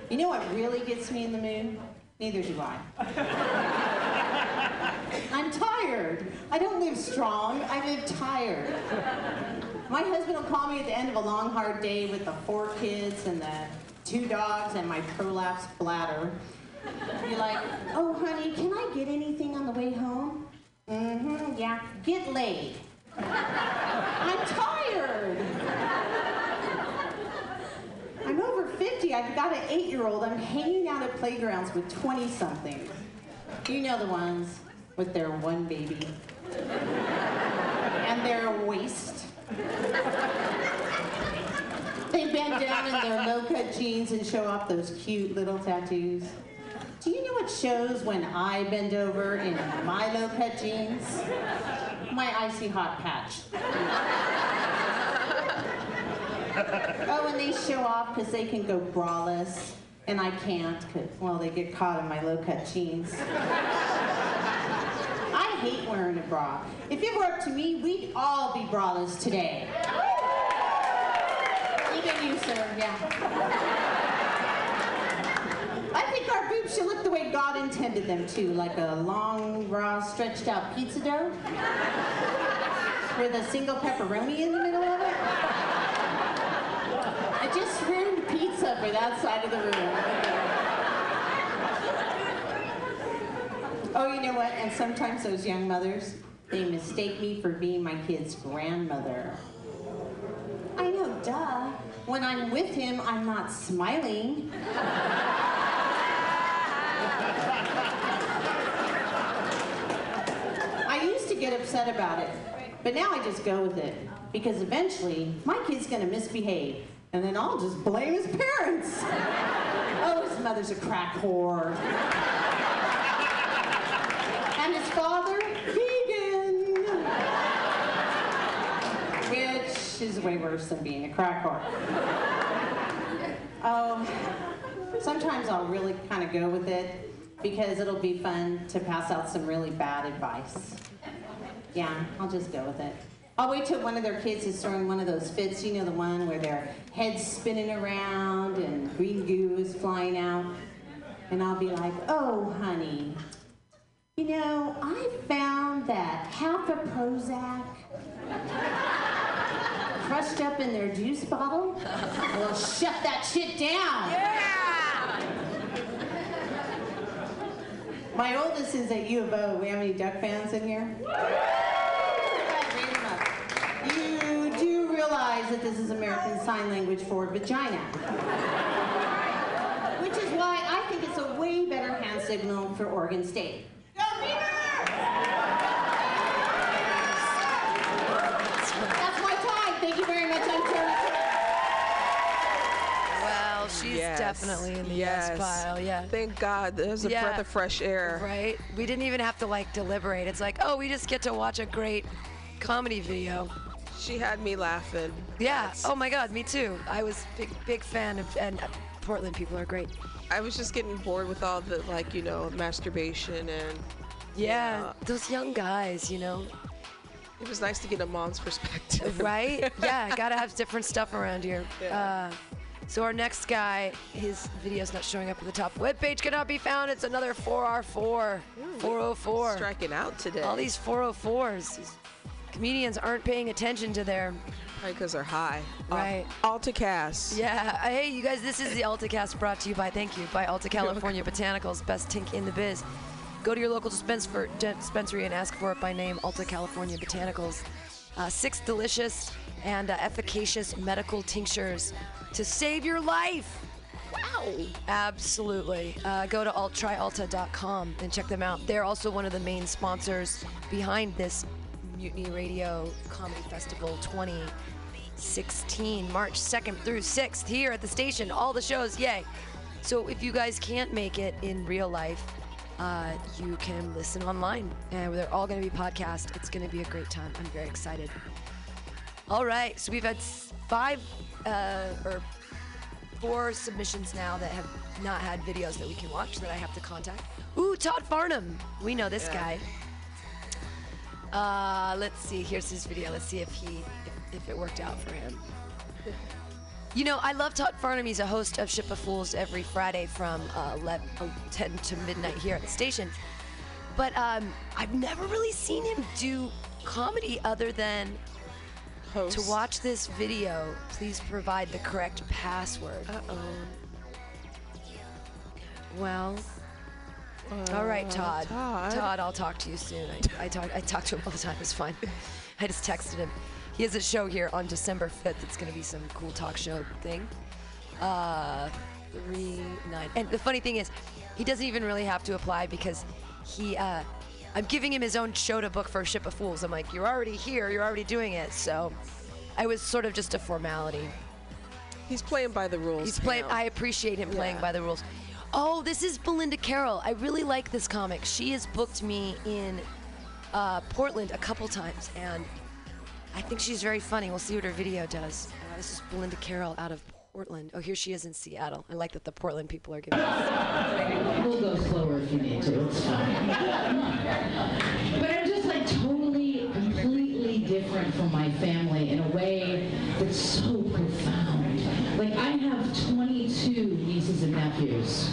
You know what really gets me in the mood? Neither do I. I'm tired. I don't live strong. I live tired. My husband will call me at the end of a long, hard day with the four kids and the two dogs and my prolapsed bladder. Be like, oh, honey, can I get anything on the way home? Mm-hmm, yeah. Get laid. I'm tired. I'm over fifty. I've got an eight-year-old. I'm hanging out at playgrounds with twenty-somethings. You know the ones with their one baby. And their waist. They bend down in their low-cut jeans and show off those cute little tattoos. Do you know what shows when I bend over in my low-cut jeans? My icy hot patch. Oh, and they show off because they can go braless, and I can't because, well, they get caught in my low-cut jeans. I hate wearing a bra. If it were up to me, we'd all be braless today. Even you, sir, yeah. I think our boobs should look the way God intended them to, like a long, raw, stretched out pizza dough with a single pepperoni in the middle of it. I just ruined pizza for that side of the room. Oh, you know what? And sometimes those young mothers, they mistake me for being my kid's grandmother. I know, duh. When I'm with him, I'm not smiling. I used to get upset about it, but now I just go with it, because eventually my kid's gonna misbehave, and then I'll just blame his parents. Oh, his mother's a crack whore. And his father, vegan. Which is way worse than being a crack whore. Oh. Sometimes I'll really kind of go with it because it'll be fun to pass out some really bad advice. Yeah, I'll just go with it. I'll wait till one of their kids is throwing one of those fits, you know, the one where their head's spinning around and green goo is flying out. And I'll be like, oh, honey, you know, I found that half a Prozac crushed up in their juice bottle will shut that shit down. Yeah! My oldest is at U of O. We have any Duck fans in here? You do realize that this is American Sign Language for vagina. Which is why I think it's a way better hand signal for Oregon State. Go Beavers! That's my time. Thank you very much. I'm Tony. She's yes. definitely in the yes, yes pile, yeah. Thank God, there's a yeah. breath of fresh air. Right? We didn't even have to, like, deliberate. It's like, oh, we just get to watch a great comedy video. She had me laughing. Yeah. That's... Oh, my God, me too. I was a big, big fan of, and Portland people are great. I was just getting bored with all the, like, you know, masturbation and... Yeah, you know, those young guys, you know. It was nice to get a mom's perspective. Right? Yeah, gotta have different stuff around here. Yeah. Uh, So our next guy, his video's not showing up at the top webpage, cannot be found. It's another four R four, four oh four. Striking out today. All these four oh fours. These comedians aren't paying attention to their... Probably because they're high. Right. Al- AltaCast. Yeah. Hey, you guys, this is the AltaCast brought to you by, thank you, by Alta California Botanicals, best tink in the biz. Go to your local dispensary and ask for it by name, Alta California Botanicals. uh, six delicious and uh, efficacious medical tinctures to save your life. Wow. Absolutely. Uh, go to try alta dot com and check them out. They're also one of the main sponsors behind this Mutiny Radio Comedy Festival twenty sixteen, March second through sixth, here at the station. All the shows, yay. So if you guys can't make it in real life, uh, you can listen online. And they're all going to be podcast. It's going to be a great time. I'm very excited. All right. So we've had five uh, or four submissions now that have not had videos that we can watch that I have to contact. Ooh, Todd Farnham. We know this yeah. guy. Uh, let's see. Here's his video. Let's see if he if, if it worked out for him. You know, I love Todd Farnham. He's a host of Ship of Fools every Friday from uh, eleven, ten to midnight here at the station. But um, I've never really seen him do comedy other than host. To watch this video, please provide the correct password. Uh-oh. Well... Uh, all right, Todd. Todd. Todd, I'll talk to you soon. I, I talk I talk to him all the time. It's fine. I just texted him. He has a show here on December fifth. It's going to be some cool talk show thing. Uh, three, nine. And the funny thing is, he doesn't even really have to apply because he, uh, I'm giving him his own show to book for a Ship of Fools. I'm like, you're already here. You're already doing it. So I was sort of just a formality. He's playing by the rules. He's playing. I appreciate him yeah. playing by the rules. Oh, this is Belinda Carroll. I really like this comic. She has booked me in uh, Portland a couple times, and I think she's very funny. We'll see what her video does. Uh, this is Belinda Carroll out of Portland. Oh, here she is in Seattle. I like that the Portland people are giving us. We'll go slower if you need to. It's fine. But I'm just like totally, completely different from my family in a way that's so profound. Like, I have twenty-two nieces and nephews.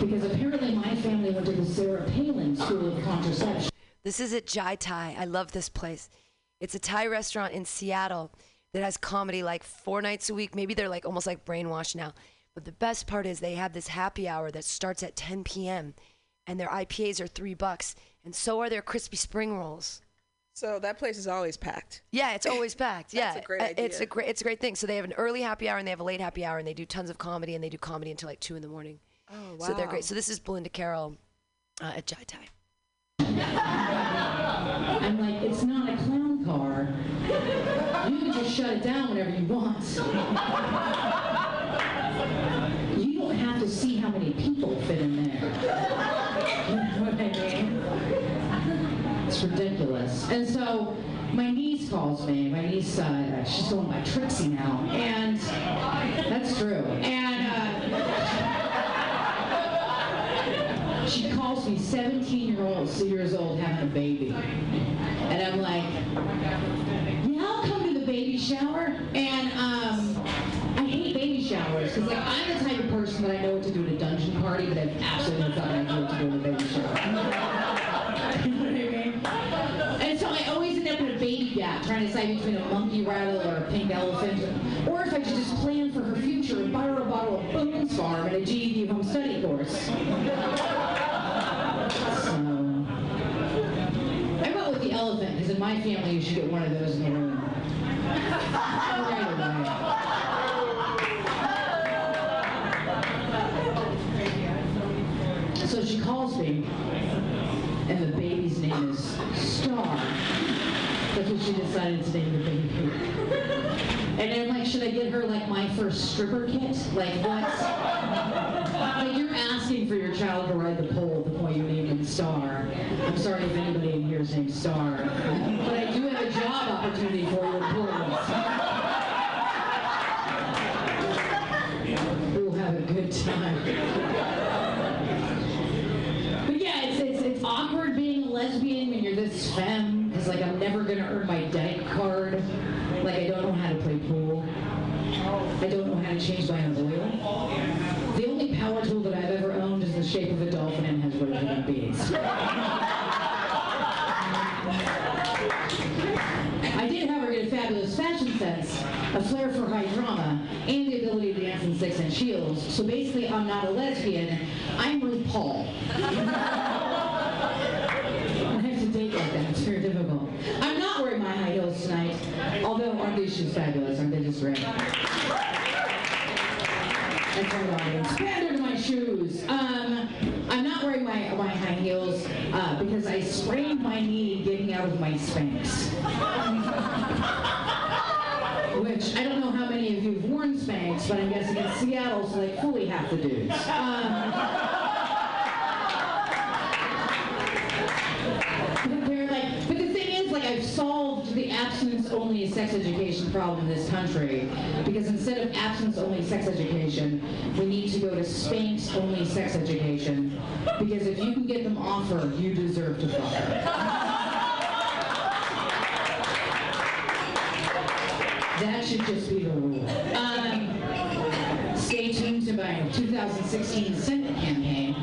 Because apparently my family went to the Sarah Palin School of Contraception. This is at Jai Thai. I love this place. It's a Thai restaurant in Seattle that has comedy like four nights a week. Maybe they're like almost like brainwashed now. But the best part is they have this happy hour that starts at ten p.m. and their I P As are three bucks. And so are their crispy spring rolls. So that place is always packed. Yeah, it's always packed. Yeah, that's a great idea. It's a great, it's a great thing. So they have an early happy hour and they have a late happy hour and they do tons of comedy and they do comedy until like two in the morning. Oh, wow. So they're great. So this is Belinda Carroll uh, at Jai Thai. I'm like, it's not a clown car. You can just shut it down whenever you want. You don't have to see how many people fit in there. You know what I mean? It's ridiculous. And so my niece calls me. My niece, uh, she's going by Trixie now. And that's true. And uh, she calls me seventeen-year-old, years old, having a baby. And I'm like, yeah, I'll come to the baby shower. And um, I hate baby showers. Because like, I'm the type of person that I know what to do at a dungeon party, but I've absolutely no thought I know what to do at a baby shower. You know what I mean? And so I always end up in a baby gap, trying to decide between a monkey rattle or a pink elephant. Or if I should just plan for her future and buy her a bottle of Boone's Farm and a G E D home study course. So, I went with the elephant, because in my family you should get one of those in the room. Right away. So she calls me, and the baby's name is Star. That's what she decided to name the baby. And I'm like, should I get her like my first stripper kit? Like what? Like, you're asking for your child to ride the pole at the point you name him Star. I'm sorry if anybody in here is named Star. But I do have a job opportunity for your employees. We'll have a good time. But yeah, it's, it's, it's awkward being a lesbian when you're this femme. Because, like, I'm never going to earn my dyke card. Like, I don't know how to play pool. I don't know how to change my oil. The only power tool that I've ever owned is the shape of a dolphin and has rotating beads. I did, however, get a fabulous fashion sense, a flair for high drama, and the ability to dance in six-inch heels. So basically, I'm not a lesbian. I'm RuPaul. I have to date like that. It's very difficult. I'm not wearing my high heels tonight. Although, aren't these just fabulous? Aren't they just rad? That's all right. Expander to my shoes. Um, I'm not wearing my, my high heels uh, because I sprained my knee getting out of my Spanx. Which, I don't know how many of you have worn Spanx, but I'm guessing in Seattle, so like fully half the dudes. Um, absence-only sex education problem in this country, because instead of absence-only sex education, we need to go to Spanx-only sex education, because if you can get them off her, you deserve to fuck her. That should just be the rule. Um, stay tuned to my two thousand sixteen Senate campaign.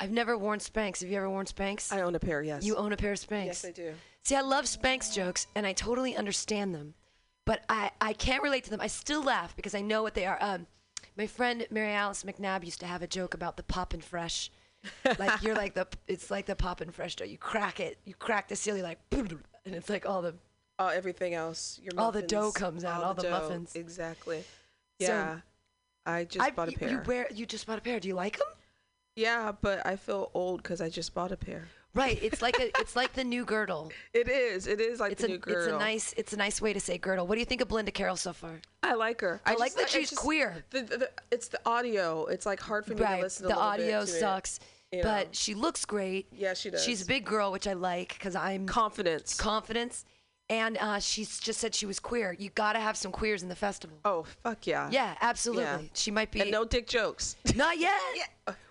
I've never worn Spanx. Have you ever worn Spanx? I own a pair, yes. You own a pair of Spanx? Yes, I do. See, I love Spanx jokes, and I totally understand them, but I, I can't relate to them. I still laugh because I know what they are. Um, my friend Mary Alice McNabb used to have a joke about the poppin' fresh. Like, you're like the, it's like the poppin' fresh joke. You crack it. You crack the seal, you're like, and it's like all the. All everything else. Your muffins, all the dough comes out, all, all the, the muffins. Exactly. Yeah. So, I just I, bought a pair. You, wear, you just bought a pair. Do you like them? Yeah, but I feel old because I just bought a pair. Right, it's like a, it's like the new girdle. It is, it is like it's the a, new girdle. It's a nice, it's a nice way to say girdle. What do you think of Belinda Carroll so far? I like her. I, I like just, that I, she's I just, queer. The, the, the, it's the audio. It's like hard for me right. to listen. The a audio bit to sucks, it, you know? But she looks great. Yeah, she does. She's a big girl, which I like because I'm confidence, confidence, and uh, she's just said she was queer. You gotta have some queers in the festival. Oh fuck yeah. Yeah, absolutely. Yeah. She might be. And no dick jokes. Not yet. Yeah.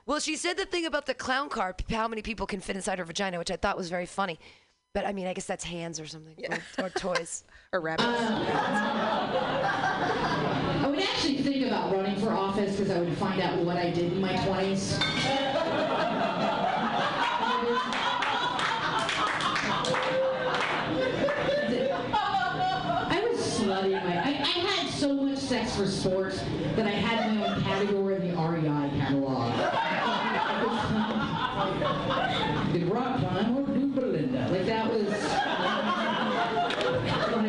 Well, she said the thing about the clown car, how many people can fit inside her vagina, which I thought was very funny. But, I mean, I guess that's hands or something, yeah. or, or toys. Or rabbits. Um, I would actually think about running for office because I would find out what I did in my twenties. I was slutty. In my, I, I had so much sex for sports that I had my own category in the R E I catalog. Did Rock John or do Belinda? Like, that was what it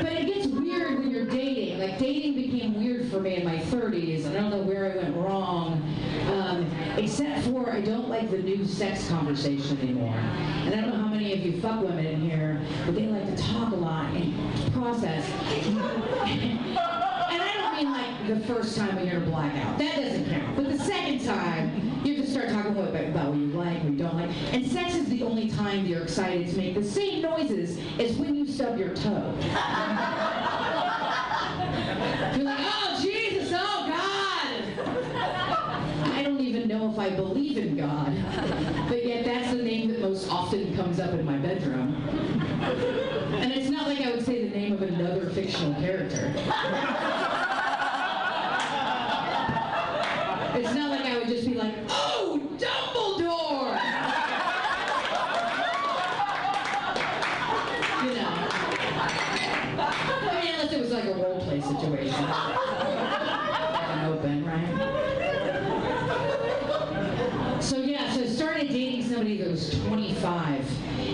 was. But it gets weird when you're dating. Like, dating became weird for me in my thirties. I don't know where I went wrong, um, except for I don't like the new sex conversation anymore. And I don't know how many of you fuck women in here, but they like to talk a lot and process. I mean, like, the first time when you're a blackout. That doesn't count. But the second time, you have to start talking about, about what you like, what you don't like. And sex is the only time you're excited to make the same noises as when you stub your toe. You're like, oh, Jesus, oh, God. I don't even know if I believe in God. But yet that's the name that most often comes up in my bedroom. And it's not like I would say the name of another fictional character. It's not like I would just be like, oh, Dumbledore! You know. I mean, unless it was like a role play situation. I'm open, right? So yeah, so I started dating somebody that was twenty-five.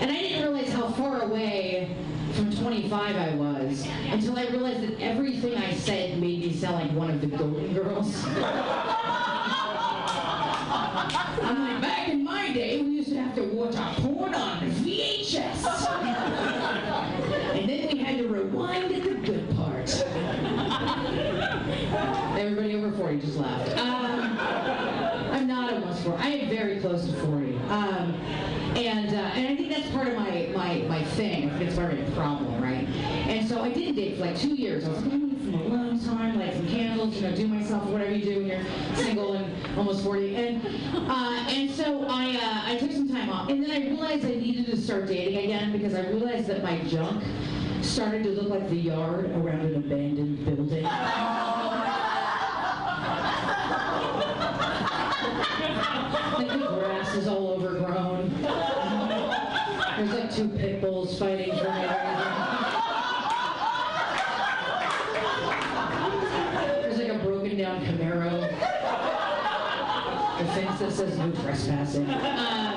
And I didn't realize how far away from twenty-five I was until I realized that everything I said made me sound like one of the Golden Girls. I'm like, back in my day, we used to have to watch our porn on V H S. And then we had to rewind at the good part. Everybody over forty just laughed. Um, I'm not almost forty. I am very close to forty. Um, and uh, and I think that's part of my, my, my thing. I think it's part of my problem, right? And so I didn't date for like two years. I was like, I need some alone time, light some candles, you know, do myself, whatever you do when you're single and almost forty. And uh, and so I uh, I took some time off. And then I realized I needed to start dating again because I realized that my junk started to look like the yard around an abandoned building. Like the grass is all overgrown. There's like two pit bulls fighting for me. There's like a broken down Camaro. The fence that says no trespassing. Um,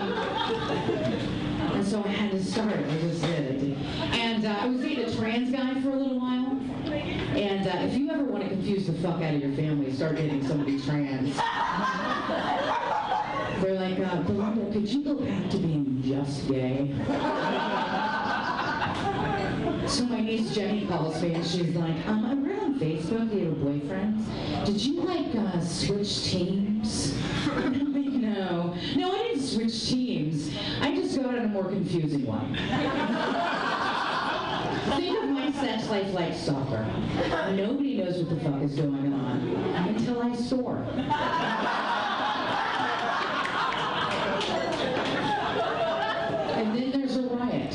And so I had to start. I just did. I did. And uh, I was dating a trans guy for a little while. And uh, if you ever want to confuse the fuck out of your family, start dating somebody trans. They're like, uh, Belinda, could you go back to being just gay? So my niece Jenny calls me and she's like, um, I'm really on Facebook, you have a boyfriend. Did you like uh, switch teams? I'm like, no. No, I didn't switch teams. I just got on a more confusing one. Think of my sex life like soccer. Nobody knows what the fuck is going on until I soar. And then there's a riot.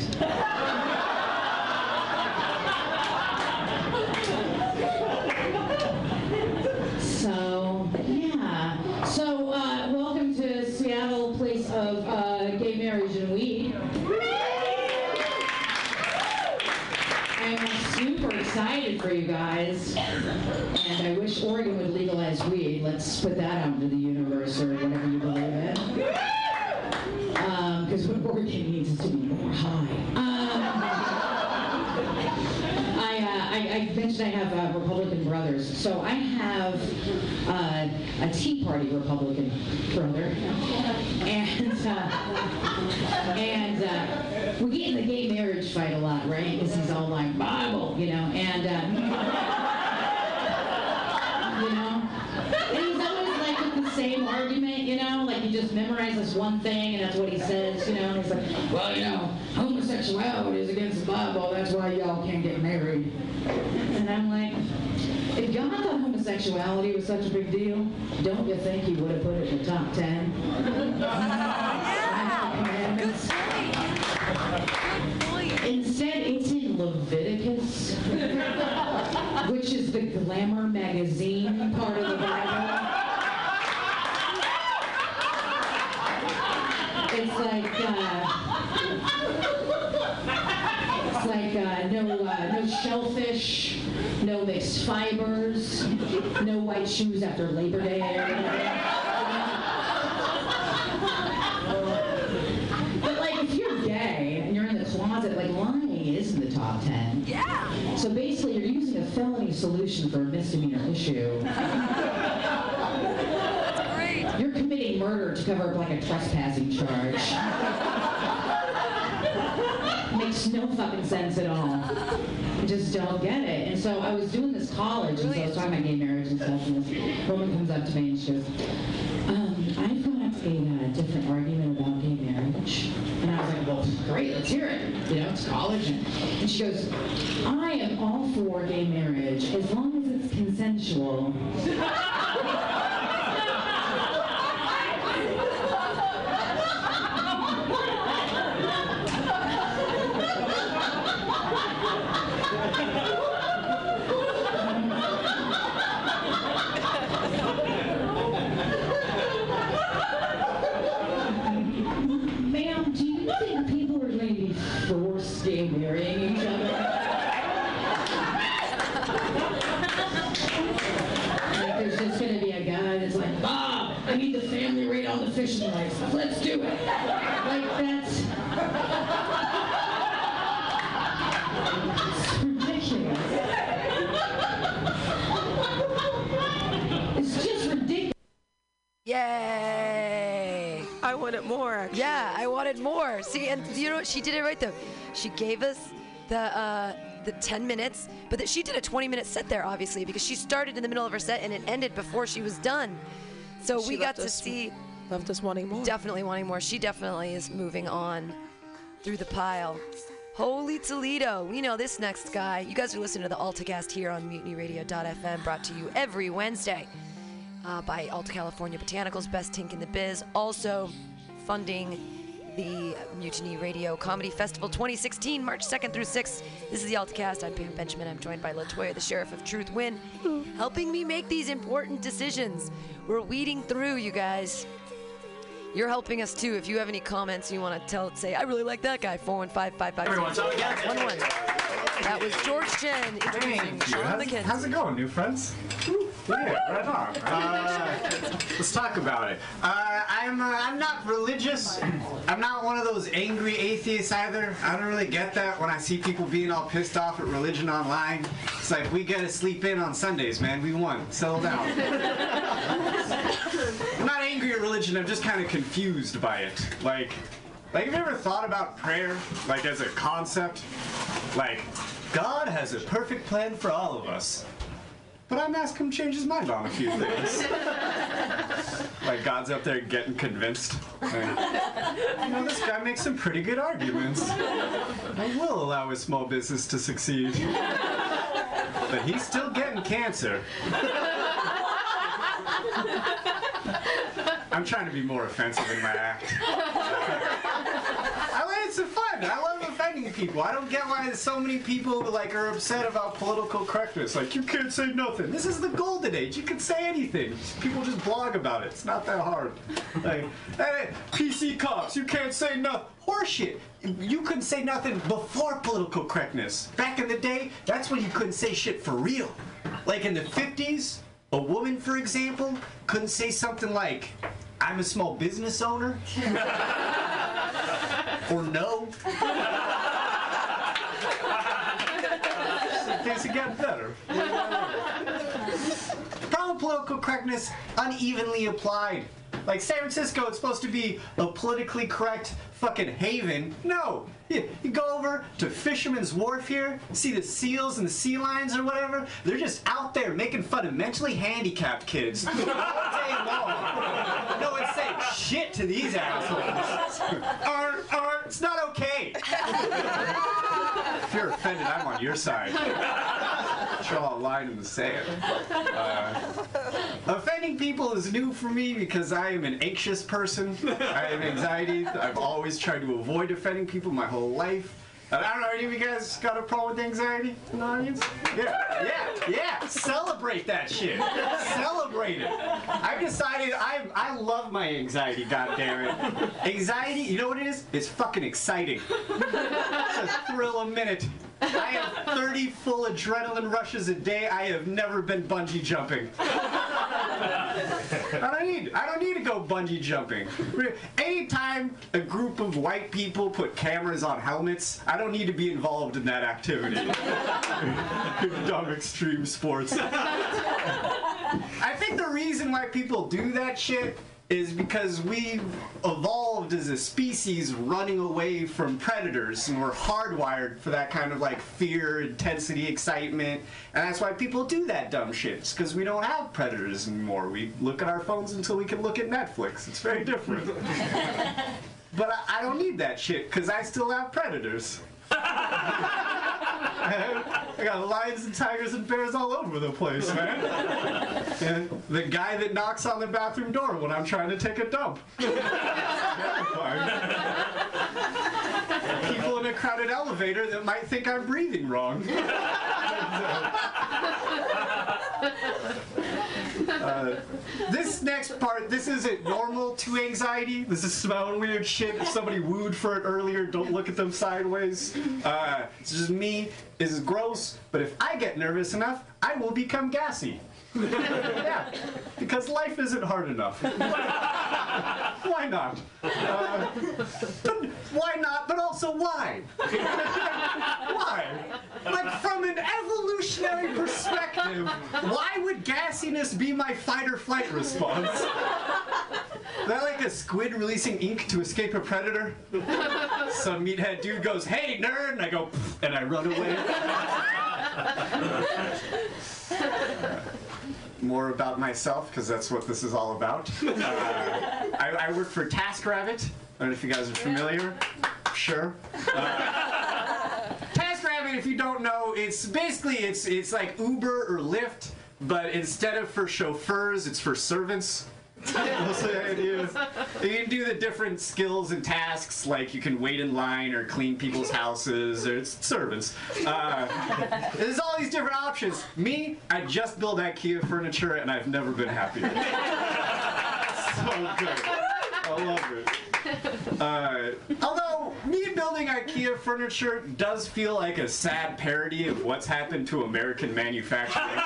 For you guys, and I wish Oregon would legalize weed. Let's put that out into the universe, or whatever you believe in, because um, what Oregon needs is to be more high. Um, I, uh, I, I mentioned I have uh, Republican brothers, so I have uh, a Tea Party Republican brother, and uh, and. Uh, We get in the gay marriage fight a lot, right? Because he's all like, Bible, you know, and, uh, you know, and he's always like with the same argument, you know, like he just memorizes one thing and that's what he says, you know, and he's like, well, you know, homosexuality is against the Bible, that's why y'all can't get married. And I'm like, if God thought homosexuality was such a big deal, don't you think he would have put it in the top ten? Yeah! Good story! Instead, it's in Leviticus, which is the glamour magazine part of the Bible. It's like, uh, it's like uh, no, uh, no shellfish, no mixed fibers, no white shoes after Labor Day. Like, lying is in the top ten. Yeah. So basically, you're using a felony solution for a misdemeanor issue. That's great. You're committing murder to cover up like a trespassing charge. Makes no fucking sense at all. I just don't get it. And so I was doing this college, and so I was talking about gay marriage and stuff, and this woman comes up to me and she goes, um, I've got a uh, different argument about gay marriage. And I was like, well, great, let's hear it. You know, it's college. And she goes, I am all for gay marriage as long as it's consensual. Marrying each other. Like there's just gonna be a guy that's like, Bob, I need the family rate on the fishing license. Let's do it. Like that's it's ridiculous. It's just ridiculous. Yay! I wanted more. Actually. Yeah, I wanted more. See, and you know what? She did it right though. She gave us the uh, the ten minutes, but that she did a twenty minute set there, obviously, because she started in the middle of her set and it ended before she was done. So she we got to see. Left us wanting more. Definitely wanting more. She definitely is moving on through the pile. Holy Toledo. We know this next guy. You guys are listening to the AltaCast here on mutiny radio dot f m, brought to you every Wednesday uh, by Alta California Botanicals, Best Tink in the Biz, also funding the Mutiny Radio Comedy Festival twenty sixteen, March second through sixth. This is the AltaCast. I'm Pam Benjamin. I'm joined by LaToya, the Sheriff of Truth Wynn, helping me make these important decisions. We're weeding through, you guys. You're helping us, too. If you have any comments you want to tell, say, I really like that guy, four one five, five five six. Everyone's on again. one one. That was George Chen interviewing Sean McKenzie. How's it going, new friends? Yeah, right on. Uh, let's talk about it. Uh, I I'm uh, I'm not religious. I'm not one of those angry atheists either. I don't really get that when I see people being all pissed off at religion online. It's like, we gotta sleep in on Sundays, man. We won. Settle down. I'm not angry at religion. I'm just kind of confused by it. Like, like have you ever thought about prayer, like as a concept? Like, God has a perfect plan for all of us. But I'm asking him to change his mind on a few things. Like, God's up there getting convinced. Like, you know, this guy makes some pretty good arguments. I will allow his small business to succeed. But he's still getting cancer. I'm trying to be more offensive in my act. I like, it's a fun. I love offending people. I don't get why so many people like are upset about political correctness. Like, you can't say nothing. This is the golden age. You can say anything. People just blog about it. It's not that hard. Like, hey, P C cops, you can't say nothing. Horseshit. You couldn't say nothing before political correctness. Back in the day, that's when you couldn't say shit for real. Like in the fifties, a woman, for example, couldn't say something like, I'm a small business owner. Or no. Things are getting better. The problem with political correctness, unevenly applied. Like, San Francisco, it's supposed to be a politically correct fucking haven. No. You, you go over to Fisherman's Wharf here, see the seals and the sea lions or whatever. They're just out there making fun of mentally handicapped kids all day long. No one's saying shit to these assholes. Arr, arr, it's not okay. If you're offended, I'm on your side. Draw a line in the sand. Uh, offending people is new for me because I am an anxious person. I have anxiety. I've always tried to avoid offending people my whole life. And I don't know, any of you guys got a problem with anxiety in the audience? Yeah, yeah, yeah. Celebrate that shit. Celebrate it. I've decided I I love my anxiety, goddammit. Anxiety, you know what it is? It's fucking exciting. It's a thrill a minute. I have thirty full adrenaline rushes a day. I have never been bungee jumping. I don't need I don't need to go bungee jumping. Anytime a group of white people put cameras on helmets, I don't need to be involved in that activity. Dumb extreme sports. I think the reason why people do that shit is because we've evolved as a species running away from predators, and we're hardwired for that kind of like fear, intensity, excitement, and that's why people do that dumb shit. It's because we don't have predators anymore. We look at our phones until we can look at Netflix. It's very different. But I, I don't need that shit because I still have predators. I got lions and tigers and bears all over the place, man. And the guy that knocks on the bathroom door when I'm trying to take a dump. People in a crowded elevator that might think I'm breathing wrong. Uh, this next part, this isn't normal to anxiety. This is smelling weird shit. If somebody wooed for it earlier, don't look at them sideways. Uh, it's just me. This is gross. But if I get nervous enough, I will become gassy. Yeah, because life isn't hard enough. Why not? Uh, but why not? But also why? Why? Like, from an evolutionary perspective, why would gassiness be my fight-or-flight response? Is that like a squid releasing ink to escape a predator? Some meathead dude goes, "Hey, nerd!" and I go, and I run away. More about myself, because that's what this is all about. Uh, I, I work for TaskRabbit. I don't know if you guys are familiar. Sure. Uh, TaskRabbit, if you don't know, it's basically, it's, it's like Uber or Lyft, but instead of for chauffeurs, it's for servants. That's the idea. You can do the different skills and tasks, like you can wait in line or clean people's houses, or it's servants. Uh, there's all these different options. Me, I just built IKEA furniture, and I've never been happier. So good. I love it. Uh, although, me building IKEA furniture does feel like a sad parody of what's happened to American manufacturing.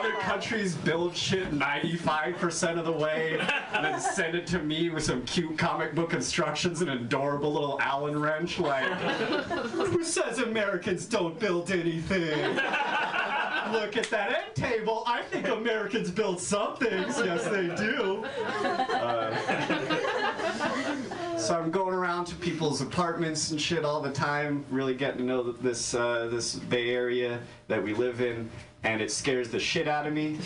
other countries build shit ninety-five percent of the way and then send it to me with some cute comic book instructions and an adorable little Allen wrench, like, who says Americans don't build anything? Look at that end table. I think Americans build some things. Yes, they do. Uh, so I'm going around to people's apartments and shit all the time, really getting to know this uh, this Bay Area that we live in, and it scares the shit out of me.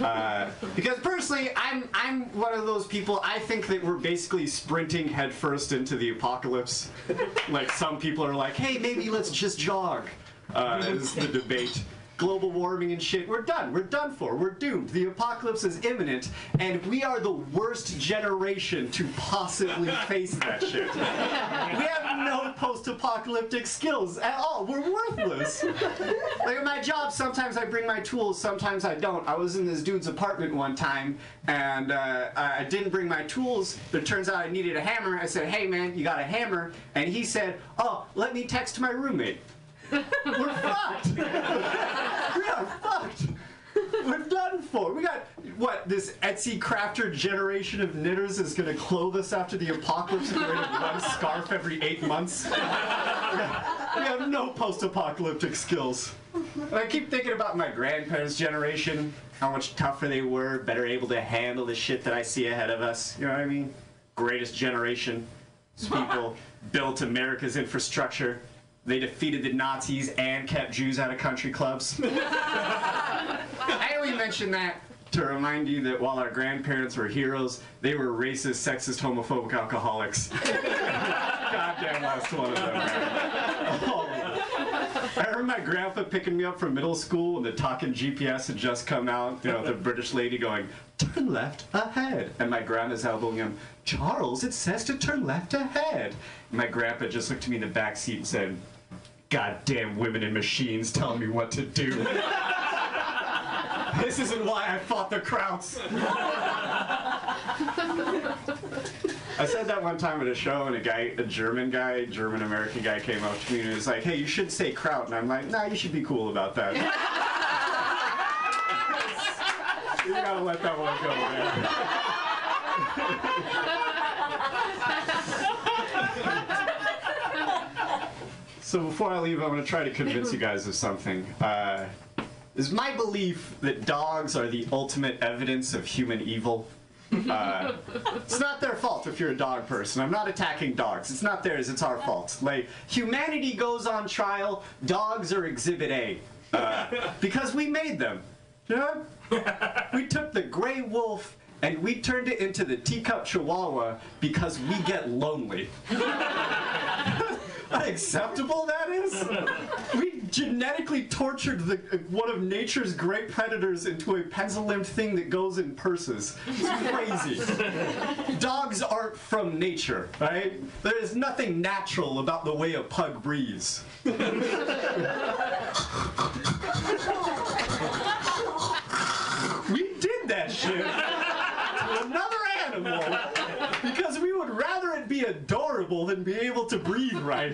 Uh, because personally, I'm I'm one of those people. I think that we're basically sprinting headfirst into the apocalypse. Like some people are like, hey, maybe let's just jog. Uh, is the debate. Global warming and shit, we're done. We're done for. We're doomed. The apocalypse is imminent, and we are the worst generation to possibly face that shit. We have no post-apocalyptic skills at all. We're worthless. Like at my job, sometimes I bring my tools, sometimes I don't. I was in this dude's apartment one time, and uh, I didn't bring my tools, but it turns out I needed a hammer. I said, hey, man, you got a hammer? And he said, oh, let me text my roommate. We're fucked. We are fucked. We're done for. We got, what, this Etsy crafter generation of knitters is going to clothe us after the apocalypse and we're going to one scarf every eight months. We have no post-apocalyptic skills. And I keep thinking about my grandparents' generation, how much tougher they were, better able to handle the shit that I see ahead of us. You know what I mean? Greatest generation. These people built America's infrastructure. They defeated the Nazis and kept Jews out of country clubs. I only mention that to remind you that while our grandparents were heroes, they were racist, sexist, homophobic alcoholics. Goddamn last one of them. Oh. I remember my grandpa picking me up from middle school and the talking G P S had just come out, you know, the British lady going, turn left ahead. And my grandma's elbowing him, Charles, it says to turn left ahead. And my grandpa just looked at me in the back seat and said, goddamn women in machines telling me what to do. This isn't why I fought the Krauts. I said that one time at a show, and a guy, a German guy, German-American guy came up to me and was like, hey, you should say Kraut. And I'm like, nah, you should be cool about that. You gotta let that one go, man. So before I leave, I'm gonna try to convince you guys of something. Uh, It's my belief that dogs are the ultimate evidence of human evil. Uh, it's not their fault if you're a dog person. I'm not attacking dogs. It's not theirs. It's our fault. Like, humanity goes on trial. Dogs are Exhibit A. Uh, because we made them. You know? We took the gray wolf and we turned it into the teacup chihuahua because we get lonely. Unacceptable that is? We genetically tortured the, uh, one of nature's great predators into a pencil-limbed thing that goes in purses. It's crazy. Dogs aren't from nature, right? There is nothing natural about the way a pug breathes. We did that shit to another animal because we would rather it be adorable than be able to breathe right.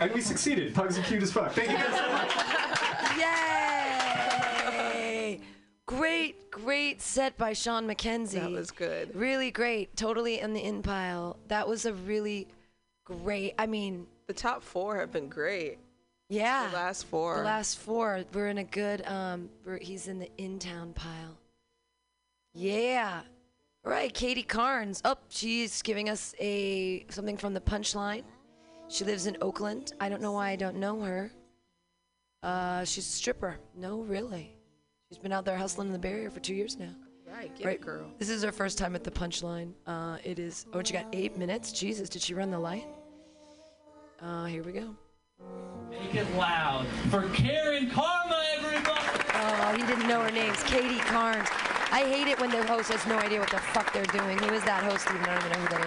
And we succeeded. Pugs are cute as fuck. Thank you guys so much. Yay! Great, great set by Sean McKenzie. That was good. Really great. Totally in the in pile. That was a really great, I mean. The top four have been great. Yeah. The last four. The last four. We're in a good, um, we're, he's in the in-town pile. Yeah. All right, Katie Carnes. Oh, she's giving us a something from the punchline. She lives in Oakland. I don't know why I don't know her. Uh, she's a stripper. No, really. She's been out there hustling in the Barrier for two years now. Right, get right. It, girl. This is her first time at the punchline. Uh, it is, oh, she got eight minutes. Jesus, did she run the light? Uh, here we go. Make it loud for Karen Karma, everybody. Oh, he didn't know her name's Katie Carnes. I hate it when the host has no idea what the fuck they're doing. Who is that host even? I don't even know who that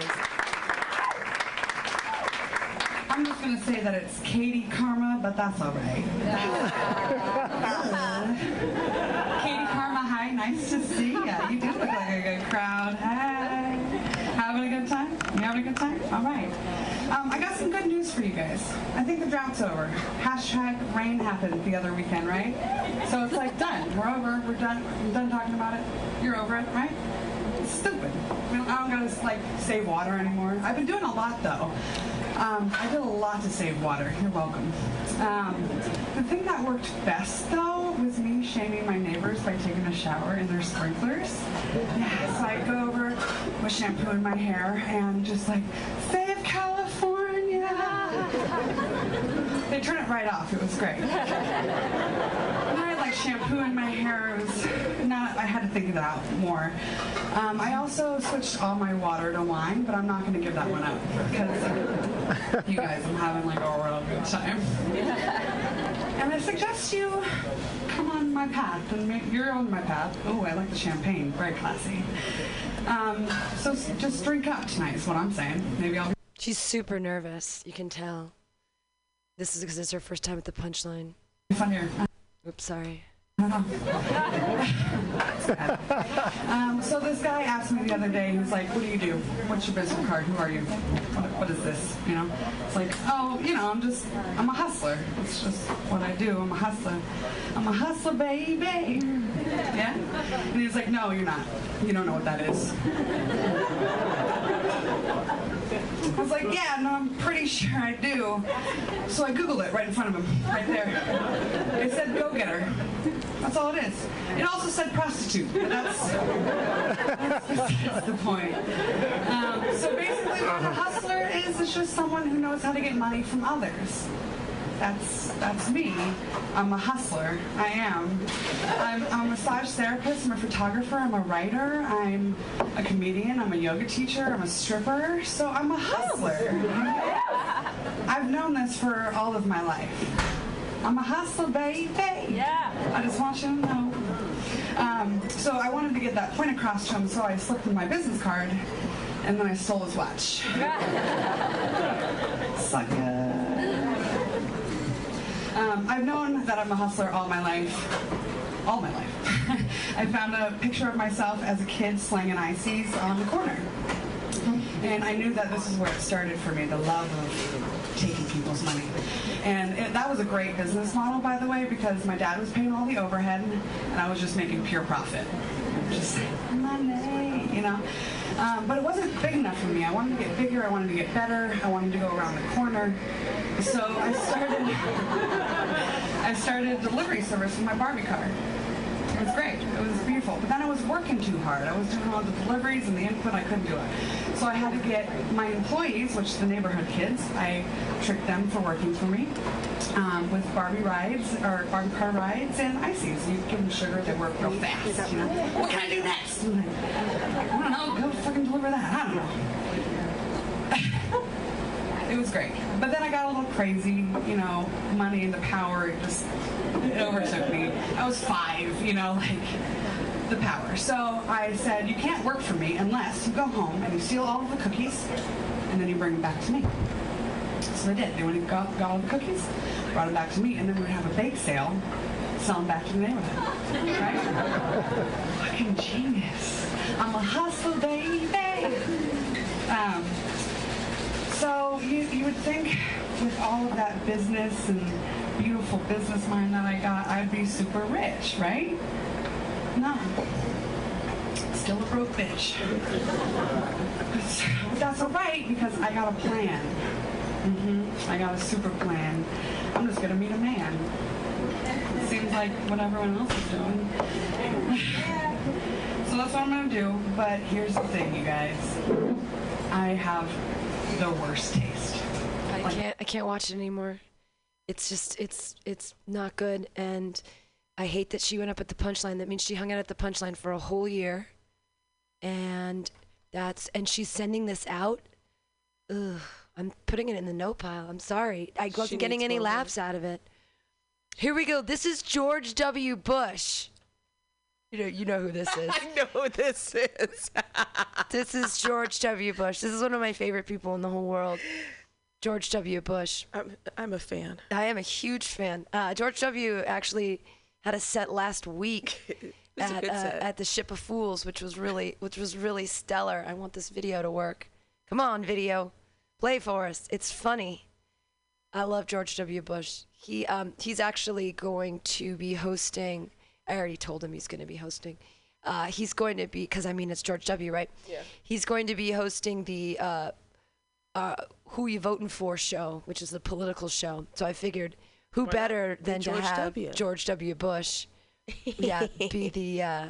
is. I'm just going to say that it's Katie Karma, but that's all right. Katie Karma, hi. Nice to see you. You do look like a good crowd. Hi. Having a good time? You having a good time? All right. Um, I got some good news for you guys. I think the drought's over. Hashtag rain happened the other weekend, right? So it's like done. We're over. We're done. I'm done talking about it. You're over it, right? It's stupid. I don't, I don't gotta like save water anymore. I've been doing a lot though. Um, I did a lot to save water. You're welcome. Um, the thing that worked best, though, was me shaming my neighbors by taking a shower in their sprinklers. Yeah, so I go over with shampoo in my hair and just like, save California! They turned it right off. It was great. And I had like shampoo in my hair. It was not, I had to think of that more. Um, I also switched all my water to wine, but I'm not going to give that one up because... You guys, I'm having like a real good time. And I suggest you come on my path, and make, you're on my path. Oh, I like the champagne, very classy. Um, so just drink up tonight is what I'm saying. Maybe I'll. She's super nervous. You can tell. This is because it's her first time at the punchline. Fun here. Oops, sorry. I don't know. um, so this guy asked me the other day, he was like, what do you do? What's your business card? Who are you? What, what is this? You know? It's like, oh, you know, I'm just, I'm a hustler. It's just what I do. I'm a hustler. I'm a hustler, baby. Yeah? And he was like, no, you're not. You don't know what that is. I was like, yeah, no, I'm pretty sure I do. So I Googled it right in front of him, right there. It said go-getter. That's all it is. It also said prostitute, but that's, that's, that's the point. Um, so basically what a hustler is, is just someone who knows how to get money from others. That's that's me. I'm a hustler. I am. I'm, I'm a massage therapist. I'm a photographer. I'm a writer. I'm a comedian. I'm a yoga teacher. I'm a stripper. So I'm a hustler. I've known this for all of my life. I'm a hustler, baby. Yeah. I just want you to know. Um, so I wanted to get that point across to him, so I slipped in my business card, and then I stole his watch. Sucker. Um, I've known that I'm a hustler all my life, all my life. I found a picture of myself as a kid slinging I Cs on the corner. And I knew that this is where it started for me, the love of taking people's money. And it, that was a great business model, by the way, because my dad was paying all the overhead, and I was just making pure profit. Just like, money, you know? Um, but it wasn't big enough for me. I wanted to get bigger, I wanted to get better, I wanted to go around the corner. So I started I started delivery service with my Barbie car. It was great. It was beautiful. But then I was working too hard. I was doing all the deliveries and the input. I couldn't do it. So I had to get my employees, which the neighborhood kids, I tricked them for working for me um, with Barbie rides or Barbie car rides and ices. You give them sugar, they work real fast. You know? What can I do next? I'm like, I don't know. Go fucking deliver that. I don't know. It was great. But then I got a little crazy, you know, money and the power, it just, it overtook me. I was five, you know, like, the power. So I said, you can't work for me unless you go home and you steal all of the cookies, and then you bring them back to me. So they did. They went and got, got all the cookies, brought them back to me, and then we would have a bake sale, sell them back to the neighborhood. Right? Fucking genius. I'm a hustler, baby. Um... So you, you would think with all of that business and beautiful business mind that I got, I'd be super rich, right? No. Still a broke bitch. But that's all right, because I got a plan. Mm-hmm. I got a super plan. I'm just going to meet a man. It seems like what everyone else is doing. So that's what I'm going to do. But here's the thing, you guys. I have... the worst taste. I like, can't I can't watch it anymore. It's just it's it's not good, and I hate that she went up at the punchline. That means she hung out at the punchline for a whole year. And that's and she's sending this out. Ugh, I'm putting it in the no pile. I'm sorry. I wasn't getting any laughs out of it. Here we go. This is George W. Bush. You know, you know who this is. I know who this is. This is George W. Bush. This is one of my favorite people in the whole world. George W. Bush. I'm, I'm a fan. I am a huge fan. Uh, George W. actually had a set last week at, uh, at the Ship of Fools, which was really, which was really stellar. I want this video to work. Come on, video. play for us. It's funny. I love George W. Bush. He um, he's actually going to be hosting. I already told him he's going to be hosting. Uh, he's going to be, because I mean it's George W., right? Yeah. He's going to be hosting the uh, uh, Who You Votin' For show, which is the political show. So I figured, who Why better than, than to have W. George W. Bush yeah, be the uh,